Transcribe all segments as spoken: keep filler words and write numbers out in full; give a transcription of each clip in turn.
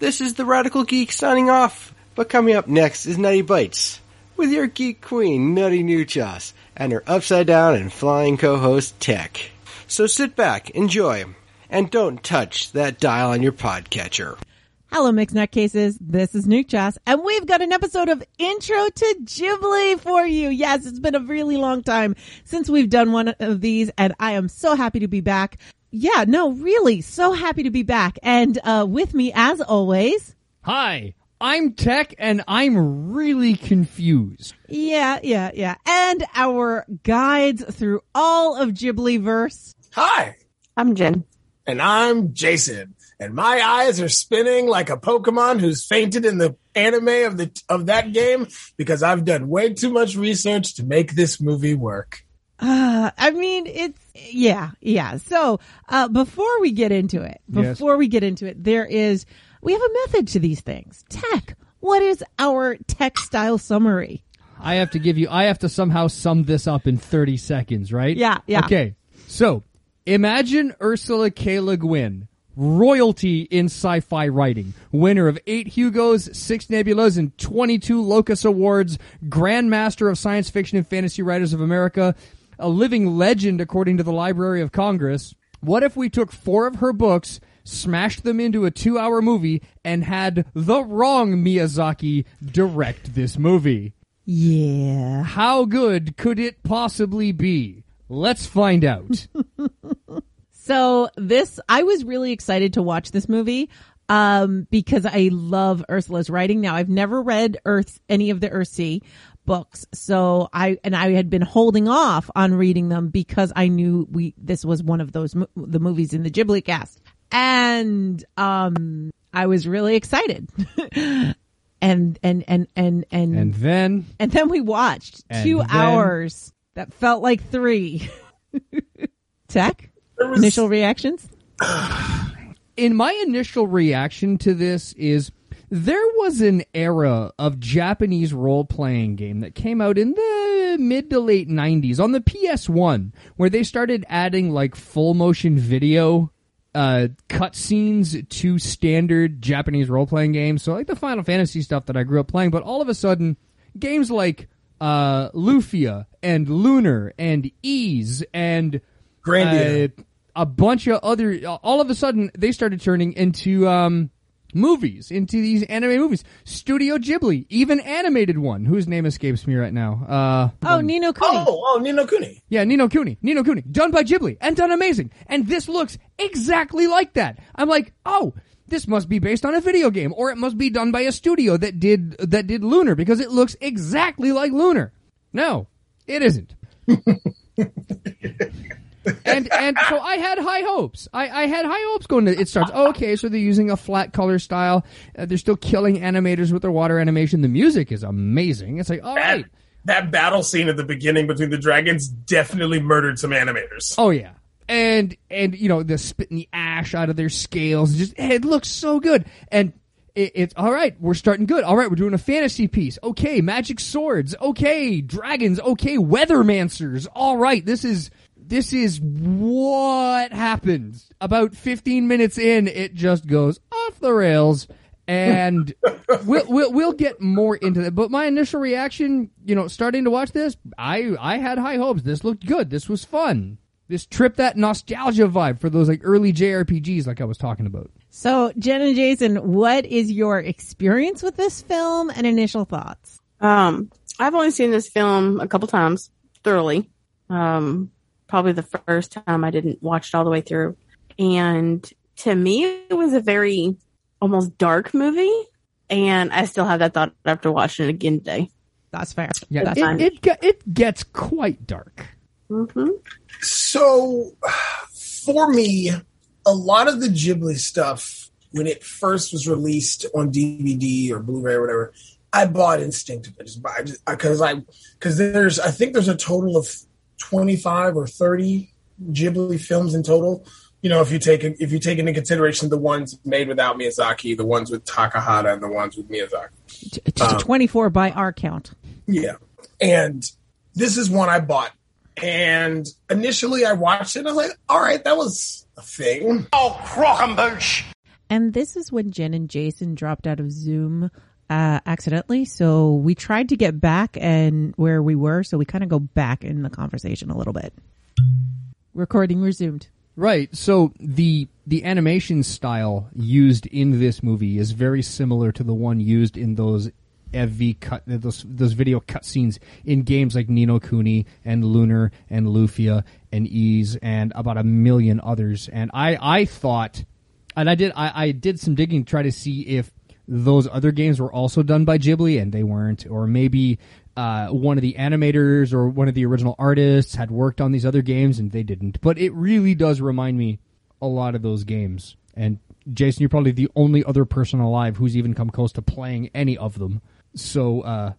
This is the Radical Geek signing off, but coming up next is Nutty Bites, with your geek queen, Nutty Nuchas, and her upside-down and flying co-host, Tek. So sit back, enjoy, and don't touch that dial on your podcatcher. Hello, Mixed Nutcases. This is Nuchas, and we've got an episode of Intro to Ghibli for you. Yes, it's been a really long time since we've done one of these, and I am so happy to be back. Yeah, no, really, so happy to be back. And uh with me, as always... Hi, I'm Tek, and I'm really confused. Yeah, yeah, yeah. And our guides through all of Ghibliverse. Hi! I'm Jen. And I'm Jason. And my eyes are spinning like a Pokemon who's fainted in the anime of the of that game because I've done way too much research to make this movie work. Uh, I mean, it's, yeah, yeah. So, uh, before we get into it, before yes. we get into it, there is, we have a method to these things. Tech, what is our textile summary? I have to give you, I have to somehow sum this up in thirty seconds, right? Yeah, yeah. Okay. So, imagine Ursula K. Le Guin. Royalty in sci-fi writing. Winner of eight Hugos, six Nebulas, and twenty-two Locus Awards. Grand Master of Science Fiction and Fantasy Writers of America. A living legend, according to the Library of Congress. What if we took four of her books, smashed them into a two-hour movie, and had the wrong Miyazaki direct this movie? Yeah. How good could it possibly be? Let's find out. So this, I was really excited to watch this movie, um, because I love Ursula's writing. Now, I've never read Earth, any of the Earthsea books. So I, and I had been holding off on reading them because I knew we, this was one of those, mo- the movies in the Ghibli cast. And, um, I was really excited. and, and, and, and, and, and then, and then we watched two then. hours that felt like three. Tech? Was... Initial reactions? In my initial reaction to this is there was an era of Japanese role-playing game that came out in the mid to late nineties on the P S one where they started adding like full-motion video uh, cutscenes to standard Japanese role-playing games. So like the Final Fantasy stuff that I grew up playing, but all of a sudden games like uh, Lufia and Lunar and Ease and... Uh, a bunch of other, all of a sudden, they started turning into um, movies, into these anime movies. Studio Ghibli, even animated one, whose name escapes me right now. Uh, oh, um, Ni no Kuni. Oh, oh, Ni no Kuni. Yeah, Ni no Kuni. Ni no Kuni. Done by Ghibli and done amazing. And this looks exactly like that. I'm like, oh, this must be based on a video game, or it must be done by a studio that did that did Lunar, because it looks exactly like Lunar. No, it isn't. and and so I had high hopes. I, I had high hopes going to it starts. Oh, okay, so they're using a flat color style. Uh, they're still killing animators with their water animation. The music is amazing. It's like, all that, right. That battle scene at the beginning between the dragons definitely murdered some animators. Oh, yeah. And, and you know, the spitting the ash out of their scales. Just it looks so good. And it, it's, all right, we're starting good. All right, we're doing a fantasy piece. Okay, magic swords. Okay, dragons. Okay, weathermancers. All right, this is... This is what happens. About fifteen minutes in, it just goes off the rails, and we'll, we'll we'll get more into that. But my initial reaction, you know, starting to watch this, I I had high hopes. This looked good. This was fun. This tripped that nostalgia vibe for those like early J R P Gs, like I was talking about. So, Jen and Jason, what is your experience with this film and initial thoughts? Um, I've only seen this film a couple times thoroughly. Um. Probably the first time I didn't watch it all the way through. And to me, it was a very almost dark movie. And I still have that thought after watching it again today. That's fair. Yeah, that's it, it, it gets quite dark. Mm-hmm. So for me, a lot of the Ghibli stuff, when it first was released on D V D or Blu-ray or whatever, I bought instinctively. Just buy, just, cause I, cause there's, I think there's a total of twenty-five or thirty Ghibli films in total. You know, if you take if you take into consideration the ones made without Miyazaki, the ones with Takahata, and the ones with Miyazaki. It's um, twenty-four by our count. Yeah. And this is one I bought. And initially I watched it and I was like, all right, that was a thing. Oh, crock and booch. And this is when Jen and Jason dropped out of Zoom uh accidentally. So we tried to get back and where we were. So we kind of go back in the conversation a little bit. Recording resumed. Right. So the the animation style used in this movie is very similar to the one used in those F V cut those those video cutscenes in games like Ni no Kuni and Lunar and Lufia and Ease and about a million others. And I, I thought, and I did I, I did some digging to try to see if those other games were also done by Ghibli, and they weren't, or maybe uh, one of the animators or one of the original artists had worked on these other games and they didn't. But it really does remind me a lot of those games. And Jason, you're probably the only other person alive who's even come close to playing any of them. So, uh,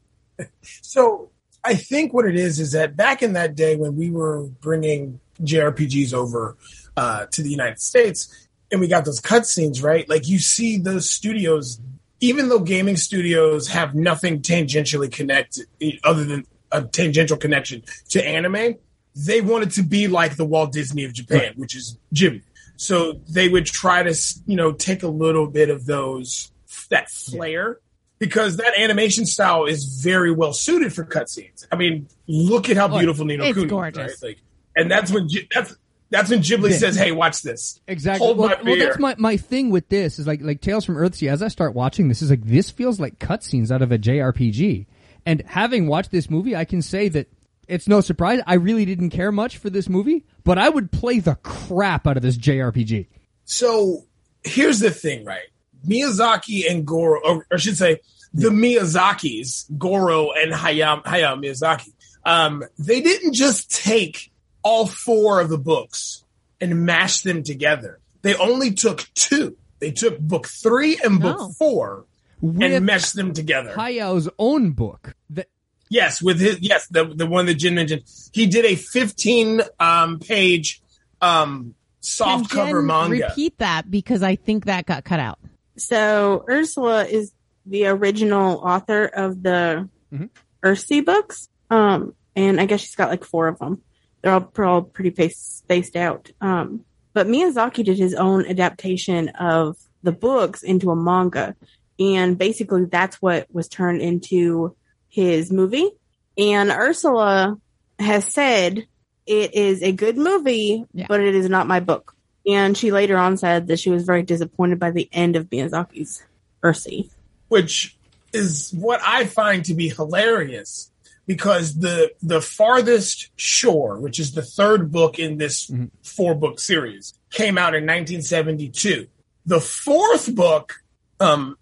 so I think what it is is that back in that day when we were bringing J R P Gs over uh, to the United States and we got those cutscenes, right? Like you see those studios, even though gaming studios have nothing tangentially connected other than a tangential connection to anime, they wanted to be like the Walt Disney of Japan, right, which is Ghibli. So they would try to, you know, take a little bit of those, that flair. Yeah. Because that animation style is very well suited for cutscenes. I mean, look at how beautiful Ni no Kuni is. Gorgeous. Right? Like, and that's when that's that's when Ghibli yeah. says, "Hey, watch this." Exactly. Hold well, my beer. Well, that's my, my thing with this is like like Tales from Earthsea. As I start watching this, is like this feels like cutscenes out of a J R P G. And having watched this movie, I can say that it's no surprise. I really didn't care much for this movie, but I would play the crap out of this J R P G. So here's the thing, right? Miyazaki and Goro, or I should say the Miyazakis, Goro and Hayao, Hayao Miyazaki, um, they didn't just take all four of the books and mash them together. They only took two. They took book three and book oh. four and with meshed them together. Hayao's own book. The- yes, with his yes, the the one that Jen mentioned. He did a fifteen um, page um, soft Can cover Jen manga. Repeat that because I think that got cut out. So Ursula is the original author of the mm-hmm. Earthsea books. Um, and I guess she's got like four of them. They're all, all pretty paced, spaced out. Um, but Miyazaki did his own adaptation of the books into a manga. And basically that's what was turned into his movie. And Ursula has said, it is a good movie, yeah. but it is not my book. And she later on said that she was very disappointed by the end of Miyazaki's Earthsea. Which is what I find to be hilarious, because the the Farthest Shore, which is the third book in this mm-hmm. four-book series, came out in nineteen seventy-two. The fourth book, um,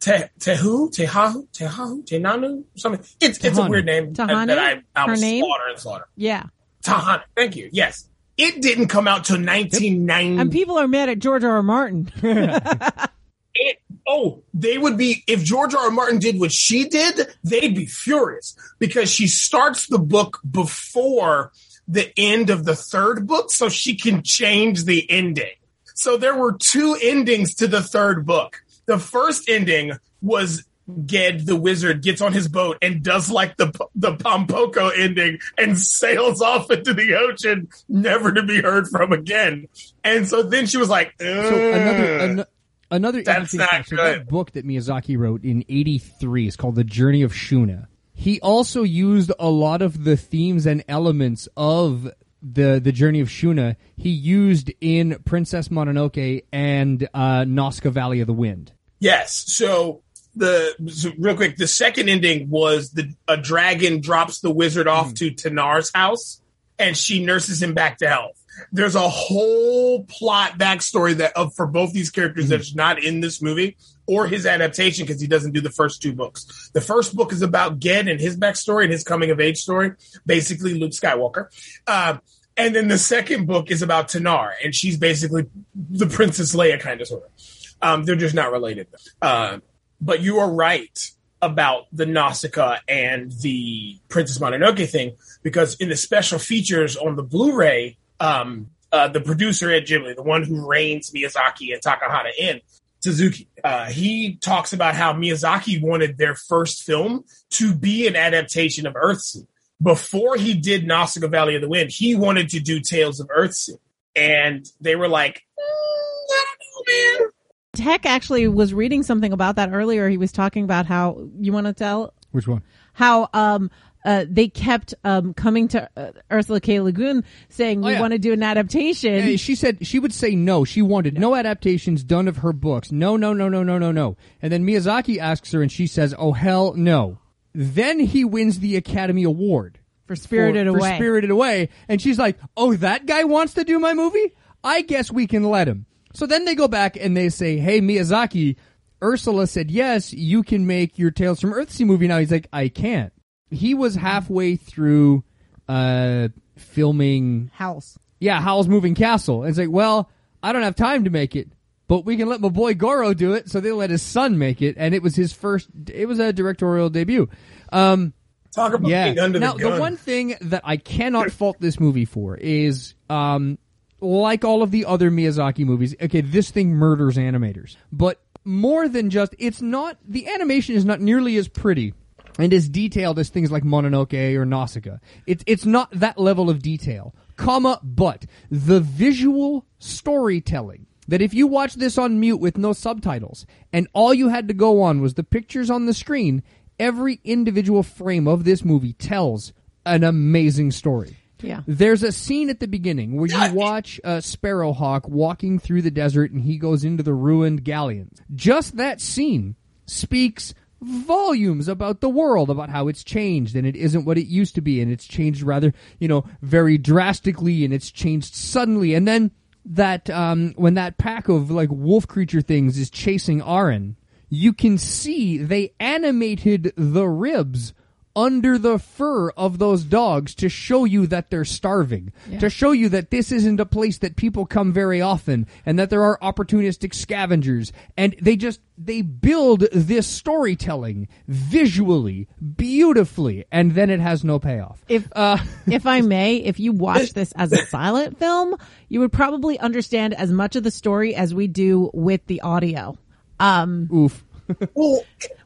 Te- Tehu, Tehahu, Tehahu, Tehanu, something. It's, it's a weird name Tehanu? that I, I was slaughter and slaughter. Yeah. Tehanu, thank you, yes. It didn't come out till nineteen ninety. And people are mad at George R. R. Martin. it, oh, they would be, if George R. R. Martin did what she did, they'd be furious because she starts the book before the end of the third book so she can change the ending. So there were two endings to the third book. The first ending was Ged the wizard gets on his boat and does like the the Pompoko ending and sails off into the ocean, never to be heard from again. And so then she was like, so another an- another that's not good. That book that Miyazaki wrote in eighty-three is called The Journey of Shuna. He also used a lot of the themes and elements of the the Journey of Shuna. He used in Princess Mononoke and uh, Nausicaä Valley of the Wind. Yes, so. The so real quick, the second ending was the a dragon drops the wizard off mm. to Tenar's house, and she nurses him back to health. There's a whole plot backstory that of for both these characters mm. that's not in this movie or his adaptation because he doesn't do the first two books. The first book is about Ged and his backstory and his coming of age story, basically Luke Skywalker. Uh, and then the second book is about Tenar, and she's basically the Princess Leia kind of sort of. Um, they're just not related. Uh, But you are right about the Nausicaä and the Princess Mononoke thing, because in the special features on the Blu-ray, um, uh, the producer at Ghibli, the one who reigns Miyazaki and Takahata in, Suzuki, uh, he talks about how Miyazaki wanted their first film to be an adaptation of Earthsea. Before he did Nausicaä Valley of the Wind, he wanted to do Tales of Earthsea. And they were like, mm, I don't know, man. Tek actually was reading something about that earlier. He was talking about how, you want to tell? Which one? How um, uh, they kept um, coming to uh, Ursula K. Le Guin saying, oh, we yeah. want to do an adaptation. Yeah, she said she would say no. She wanted yeah. no adaptations done of her books. No, no, no, no, no, no, no. And then Miyazaki asks her and she says, oh, hell no. Then he wins the Academy Award. For Spirited for, Away. For Spirited Away. And she's like, oh, that guy wants to do my movie? I guess we can let him. So then they go back and they say, hey, Miyazaki, Ursula said, yes, you can make your Tales from Earthsea movie now. He's like, I can't. He was halfway through uh, filming... Howl's. Yeah, Howl's Moving Castle. And it's like, well, I don't have time to make it, but we can let my boy Goro do it. So they let his son make it. And it was his first... It was a directorial debut. Um... Talk about yeah. being under the gun. Now, the one thing that I cannot fault this movie for is, um, like all of the other Miyazaki movies, okay, this thing murders animators. But more than just, it's not, the animation is not nearly as pretty and as detailed as things like Mononoke or Nausicaä. It's, it's not that level of detail, comma, but the visual storytelling. That if you watch this on mute with no subtitles and all you had to go on was the pictures on the screen, every individual frame of this movie tells an amazing story. Yeah. There's a scene at the beginning where you watch uh, Sparrowhawk walking through the desert and he goes into the ruined galleons. Just that scene speaks volumes about the world, about how it's changed and it isn't what it used to be, and it's changed rather, you know, very drastically, and it's changed suddenly. And then that um, when that pack of like wolf creature things is chasing Arren, you can see they animated the ribs under the fur of those dogs to show you that they're starving, yeah. to show you that this isn't a place that people come very often, and that there are opportunistic scavengers. And they just, they build this storytelling visually, beautifully, and then it has no payoff. If, uh, if I may, if you watch this as a silent film, you would probably understand as much of the story as we do with the audio. Um, Oof.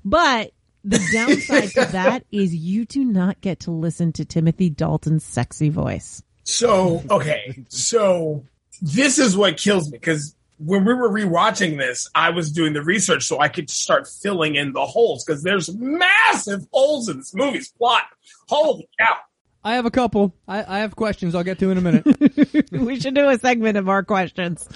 But the downside to that is you do not get to listen to Timothy Dalton's sexy voice. So, okay. So this is what kills me, because when we were rewatching this, I was doing the research so I could start filling in the holes, because there's massive holes in this movie's plot. Holy cow. I have a couple. I, I have questions I'll get to in a minute. We should do a segment of our questions.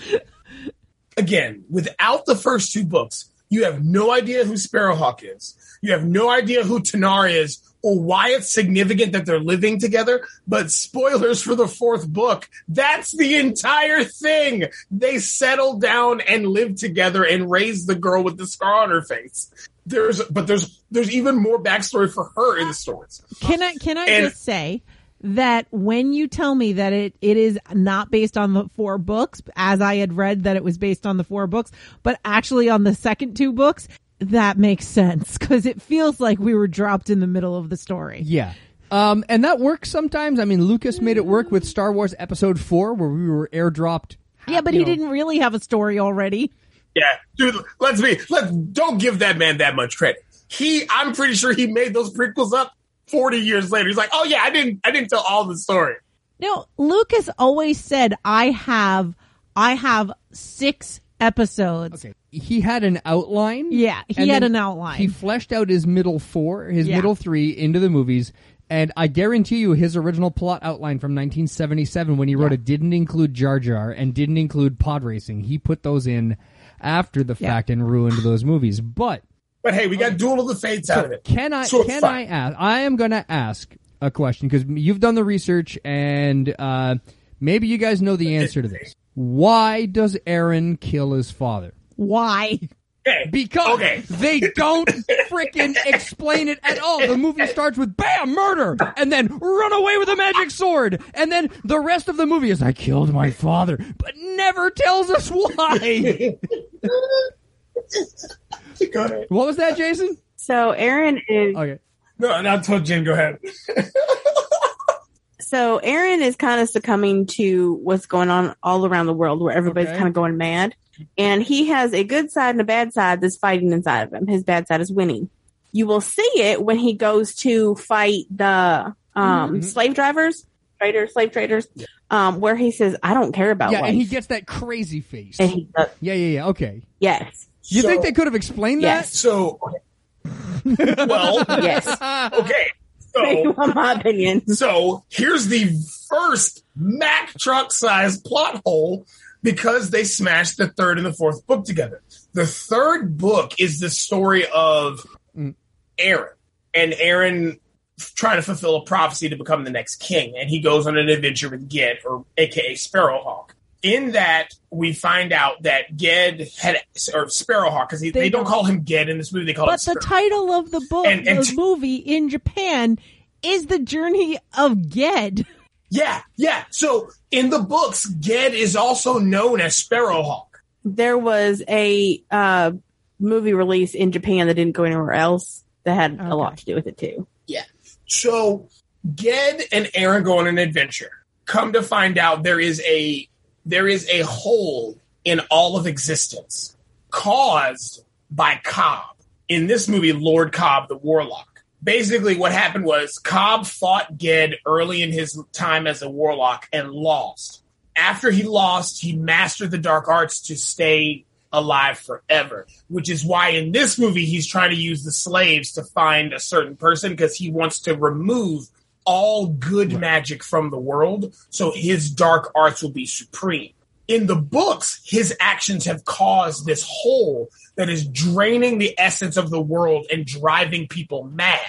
Again, without the first two books, you have no idea who Sparrowhawk is. You have no idea who Tenar is or why it's significant that they're living together. But spoilers for the fourth book, that's the entire thing. They settle down and live together and raise the girl with the scar on her face. There's, but there's there's even more backstory for her in the stories. Can I can I and, just say that when you tell me that it, it is not based on the four books, as I had read that it was based on the four books, but actually on the second two books, that makes sense, because it feels like we were dropped in the middle of the story. Yeah. Um, and that works sometimes. I mean, Lucas made it work with Star Wars Episode four, where we were airdropped. Yeah, but he know. didn't really have a story already. Yeah. Dude, let's be, let's, don't give that man that much credit. He, I'm pretty sure he made those prequels up forty years later. He's like, oh yeah, I didn't, I didn't tell all the story. No, Lucas always said, I have, I have six episodes. Okay. He had an outline. Yeah. He had an outline. He fleshed out his middle four, his yeah. middle three into the movies. And I guarantee you his original plot outline from nineteen seventy-seven, when he wrote yeah. it, didn't include Jar Jar and didn't include pod racing. He put those in after the yeah. fact and ruined those movies. But But hey, we got Duel of the Fates out so of it. Can I? So can fun. I ask? I am going to ask a question, because you've done the research, and uh, maybe you guys know the answer to this. Why does Arren kill his father? Why? Okay. Because okay. they don't freaking explain it at all. The movie starts with bam, murder, and then run away with a magic sword, and then the rest of the movie is I killed my father, but never tells us why. What was that, Jason? So Arren is okay. No, no, I told Jim. Go ahead. So Arren is kind of succumbing to what's going on all around the world, where everybody's okay. kind of going mad, and he has a good side and a bad side that's fighting inside of him. His bad side is winning. You will see it when he goes to fight the um, mm-hmm. slave drivers. traders, slave traders, yeah. um, where he says, I don't care about yeah, life. And he gets that crazy face. And he does. Yeah, yeah, yeah. Okay. Yes. You so, think they could have explained yes. that? So, well, yes. Okay. So, my opinion. So, here's the first Mack truck-sized plot hole because they smashed the third and the fourth book together. The third book is the story of Arren and Arren trying to fulfill a prophecy to become the next king. And he goes on an adventure with Ged, or A K A Sparrowhawk. In that, we find out that Ged had, or Sparrowhawk, because they, they don't call him Ged in this movie, they call him Sparrowhawk. But the title of the book, and, and the t- movie in Japan is The Journey of Ged. Yeah, yeah. So in the books, Ged is also known as Sparrowhawk. There was a uh, movie release in Japan that didn't go anywhere else that had okay. a lot to do with it, too. Yeah. So Ged and Arren go on an adventure. Come to find out there is a... There is a hole in all of existence caused by Cobb. In this movie, Lord Cobb, the warlock. Basically, what happened was Cobb fought Ged early in his time as a warlock and lost. After he lost, he mastered the dark arts to stay alive forever, which is why in this movie, he's trying to use the slaves to find a certain person because he wants to remove all good magic from the world, so his dark arts will be supreme. In the books, his actions have caused this hole that is draining the essence of the world and driving people mad.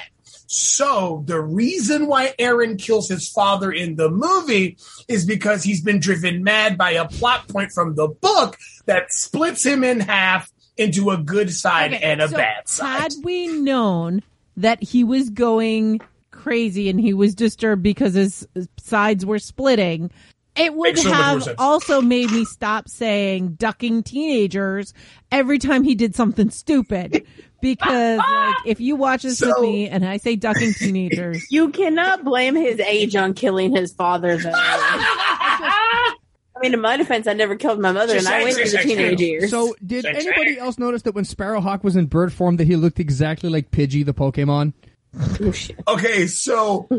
So the reason why Arren kills his father in the movie is because he's been driven mad by a plot point from the book that splits him in half into a good side okay, and a so bad side. Had we known that he was going... crazy and he was disturbed because his sides were splitting, it would so have also made me stop saying ducking teenagers every time he did something stupid, because like if you watch this so, with me and I say ducking teenagers, you cannot blame his age on killing his father though. I mean, in my defense, I never killed my mother, and I went through the teenage years. So, did anybody else notice that when Sparrowhawk was in bird form that he looked exactly like Pidgey the Pokemon? Okay, so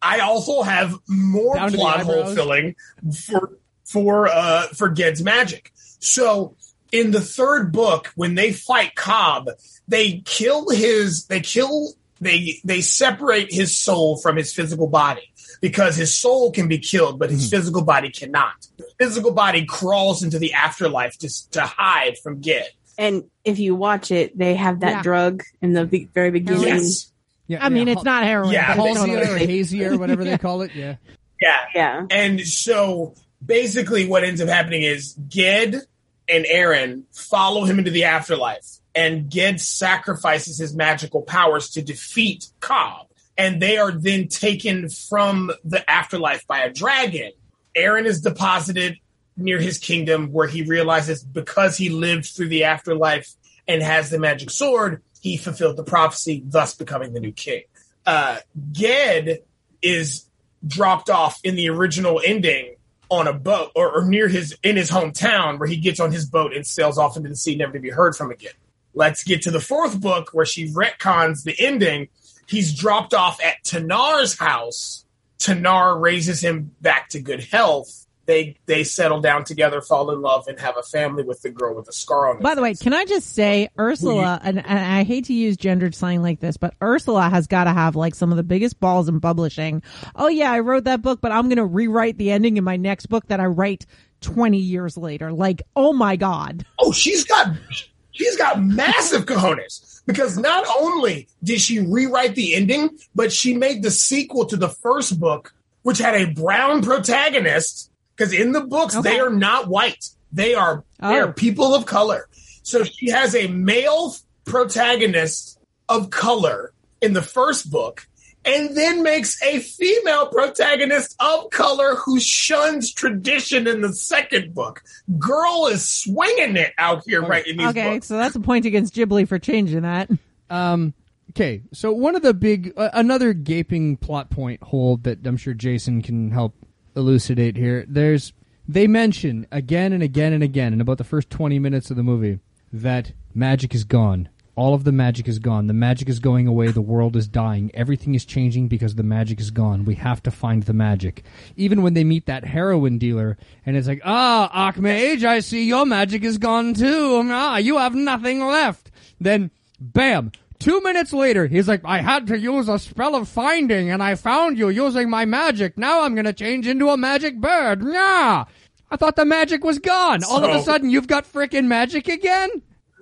I also have more plot hole filling for for uh, for Ged's magic. So in the third book, when they fight Cobb, they kill his they kill they they separate his soul from his physical body, because his soul can be killed, but his mm-hmm. physical body cannot. The physical body crawls into the afterlife just to hide from Ged. And if you watch it, they have that yeah. drug in the be- very beginning. Yes. Yeah, I mean, yeah. it's not heroin. Yeah, palsy or hazy or whatever yeah. they call it. Yeah. yeah, yeah. And so basically, what ends up happening is Ged and Arren follow him into the afterlife, and Ged sacrifices his magical powers to defeat Cobb, and they are then taken from the afterlife by a dragon. Arren is deposited near his kingdom, where he realizes because he lived through the afterlife and has the magic sword, he fulfilled the prophecy, thus becoming the new king. Uh, Ged is dropped off in the original ending on a boat, or, or near his in his hometown, where he gets on his boat and sails off into the sea, never to be heard from again. Let's get to the fourth book, where she retcons the ending. He's dropped off at Tenar's house. Tenar raises him back to good health. They they settle down together, fall in love, and have a family with the girl with a scar on her. By the way, can I just say, Ursula, and, and I hate to use gendered slang like this, but Ursula has got to have like some of the biggest balls in publishing. Oh yeah, I wrote that book, but I'm going to rewrite the ending in my next book that I write twenty years later. Like, oh my God. Oh, she's got... She's got massive cojones, because not only did she rewrite the ending, but she made the sequel to the first book, which had a brown protagonist, because in the books, okay. they are not white. They are, oh. they are people of color. So she has a male protagonist of color in the first book, and then makes a female protagonist of color who shuns tradition in the second book. Girl is swinging it out here right in these books. Okay, so that's a point against Ghibli for changing that. Um, okay, so one of the big... Uh, another gaping plot point hole that I'm sure Jason can help elucidate here. There's... They mention again and again and again in about the first twenty minutes of the movie that magic is gone. All of the magic is gone. The magic is going away. The world is dying. Everything is changing because the magic is gone. We have to find the magic. Even when they meet that heroin dealer, and it's like, ah, Akmage, I see your magic is gone too. Ah, you have nothing left. Then, bam, two minutes later, he's like, I had to use a spell of finding, and I found you using my magic. Now I'm going to change into a magic bird. Nah, I thought the magic was gone. So, all of a sudden, you've got frickin' magic again?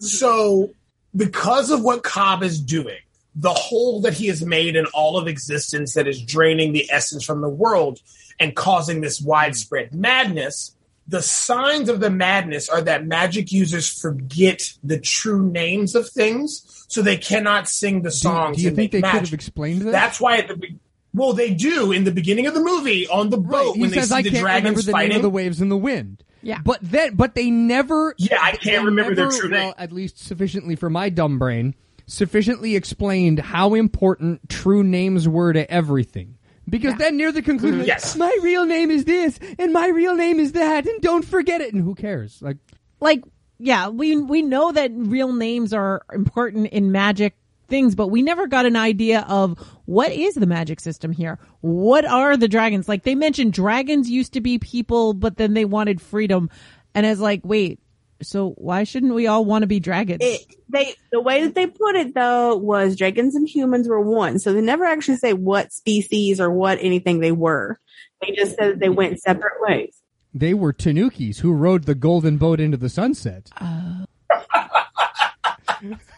So... because of what Cobb is doing, the hole that he has made in all of existence that is draining the essence from the world and causing this widespread madness, the signs of the madness are that magic users forget the true names of things, so they cannot sing the songs. Do, do you and think they magic. Could have explained that? That's why at the beginning... Well, they do in the beginning of the movie on the boat right. when says, they see I the dragons the fighting. The waves in the wind. Yeah, but then, but they never. Yeah, I can't remember never, their true name. Well, at least sufficiently for my dumb brain, sufficiently explained how important true names were to everything. Because yeah. then near the conclusion, like, yes. my real name is this, and my real name is that, and don't forget it. And who cares? Like, like, yeah, we we know that real names are important in magic things, but we never got an idea of what is the magic system here. What are the dragons? Like, they mentioned dragons used to be people, but then they wanted freedom. And I was like, wait, so why shouldn't we all want to be dragons? It, they, the way that they put it, though, was dragons and humans were one. So they never actually say what species or what anything they were. They just said they went separate ways. They were Tanukis who rode the golden boat into the sunset. Uh...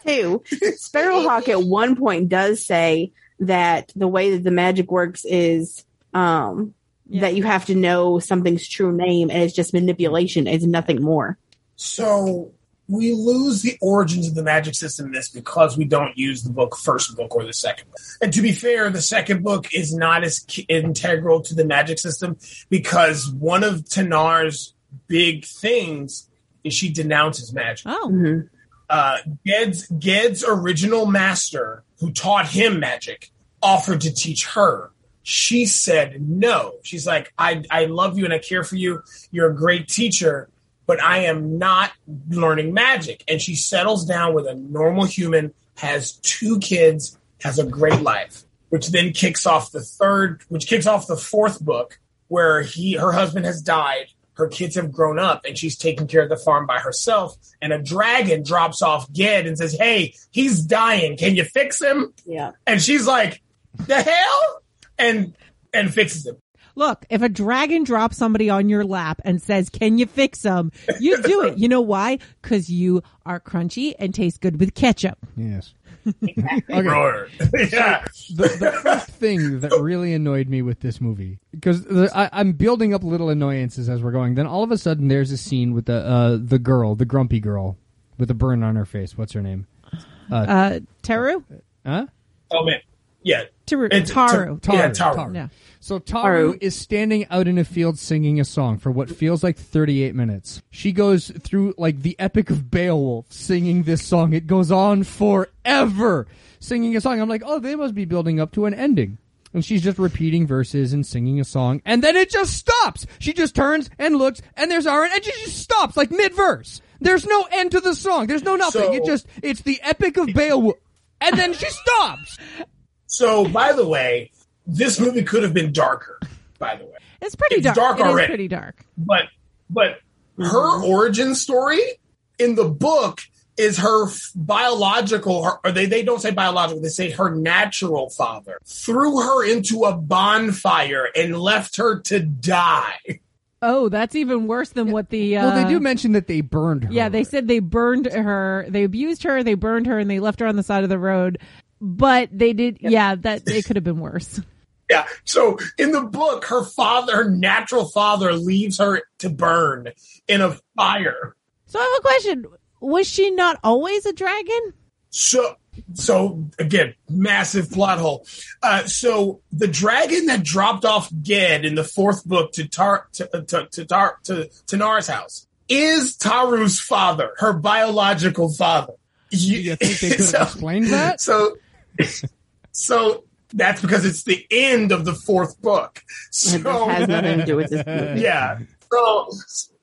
Two, Sparrowhawk at one point does say that the way that the magic works is um, yeah. that you have to know something's true name, and it's just manipulation. It's nothing more. So we lose the origins of the magic system in this because we don't use the book, first book or the second book. And to be fair, the second book is not as integral to the magic system because one of Tenar's big things is she denounces magic. Oh, mm-hmm. Uh, Ged's, Ged's original master, who taught him magic, offered to teach her. She said no. She's like, I, I love you and I care for you. You're a great teacher, but I am not learning magic. And she settles down with a normal human, has two kids, has a great life, which then kicks off the third, which kicks off the fourth book, where he, her husband has died. Her kids have grown up, and she's taking care of the farm by herself. And a dragon drops off Ged and says, hey, he's dying. Can you fix him? Yeah. And she's like, the hell? And and fixes him. Look, if a dragon drops somebody on your lap and says, can you fix him? You do it. You know why? Because you are crunchy and taste good with ketchup. Yes. Exactly. Okay. Yeah. So the, the first thing that really annoyed me with this movie, because I'm building up little annoyances as we're going, then all of a sudden there's a scene with the uh, the girl, the grumpy girl, with a burn on her face. What's her name? Uh, uh, Therru? Huh? Oh, man. Yeah. Therru. Therru. Therru. Yeah, Therru. Yeah. So Therru is standing out in a field singing a song for what feels like thirty-eight minutes. She goes through like the Epic of Beowulf singing this song. It goes on forever singing a song. I'm like, oh, they must be building up to an ending. And she's just repeating verses and singing a song. And then it just stops. She just turns and looks and there's Arren and she just stops like mid-verse. There's no end to the song. There's no nothing. So, it just, it's the Epic of Beowulf. And then she stops. So, by the way, this movie could have been darker, by the way. It's pretty it's dark. dark. It already. is pretty dark. But but her origin story in the book is her biological, her, or they, they don't say biological, they say her natural father threw her into a bonfire and left her to die. Oh, that's even worse than what the... Uh, well, they do mention that they burned her. Yeah, they said they burned her. They abused her, they burned her, and they left her on the side of the road. But they did, yeah, that it could have been worse. Yeah. So in the book, her father, her natural father, leaves her to burn in a fire. So I have a question. Was she not always a dragon? So, so again, massive plot hole. Uh, so the dragon that dropped off Ged in the fourth book to Tar to to to, tar, to, to Nara's house is Taru's father, her biological father. You, you think they could have so, explained that? So. So that's because it's the end of the fourth book. So it has nothing to do with this movie. Yeah. So,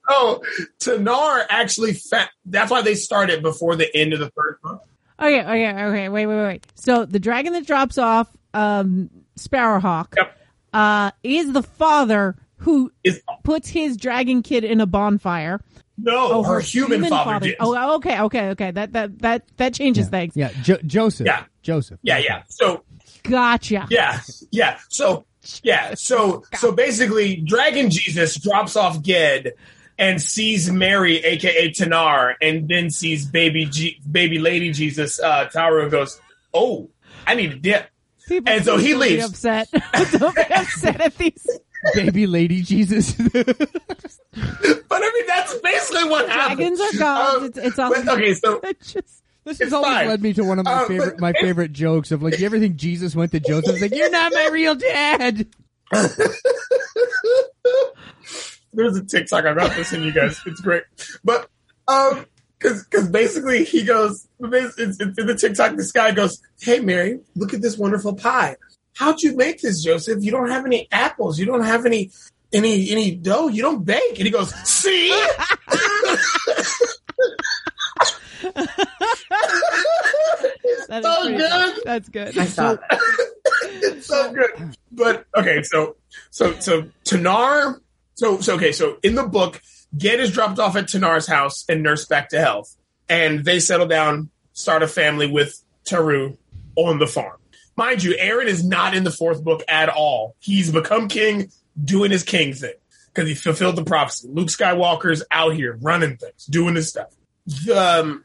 so Tenar actually fa- that's why they started before the end of the third book. Okay, okay, okay. Wait, wait, wait. So the dragon that drops off um, Sparrowhawk yep. uh, is the father who is... puts his dragon kid in a bonfire. No, oh, her, her human, human father, father did. Oh, okay, okay, okay. That that that that changes yeah. things. Yeah, jo- Joseph. Yeah, Joseph. Yeah, yeah. So, gotcha. Yeah, yeah. So, yeah. So, gotcha. so basically, Dragon Jesus drops off Ged and sees Mary, aka Tenar, and then sees baby G- baby Lady Jesus. Uh, Tara goes, "Oh, I need a dip," People and so he really leaves. Upset. Don't be upset at these. Baby Lady Jesus. But I mean, that's basically what happens. Dragons are gods. Um, it's, it's all but, okay. So just, this has always fine. led me to one of my uh, favorite my favorite jokes of like, you ever think Jesus went to Joseph? It's like, you're not my real dad. There's a TikTok about this, and you guys, it's great. But um, because because basically he goes, it's, it's, in the TikTok, this guy goes, "Hey Mary, look at this wonderful pie. How'd you make this, Joseph? You don't have any apples. You don't have any any any dough. You don't bake." And he goes, "See?" That so pretty, good. That's good. I so, it's so good. But okay, so so so Tenar. So so okay, so in the book, Ged is dropped off at Tenar's house and nursed back to health, and they settle down, start a family with Therru on the farm. Mind you, Arren is not in the fourth book at all. He's become king, doing his king thing, because he fulfilled the prophecy. Luke Skywalker's out here running things, doing his stuff. Um,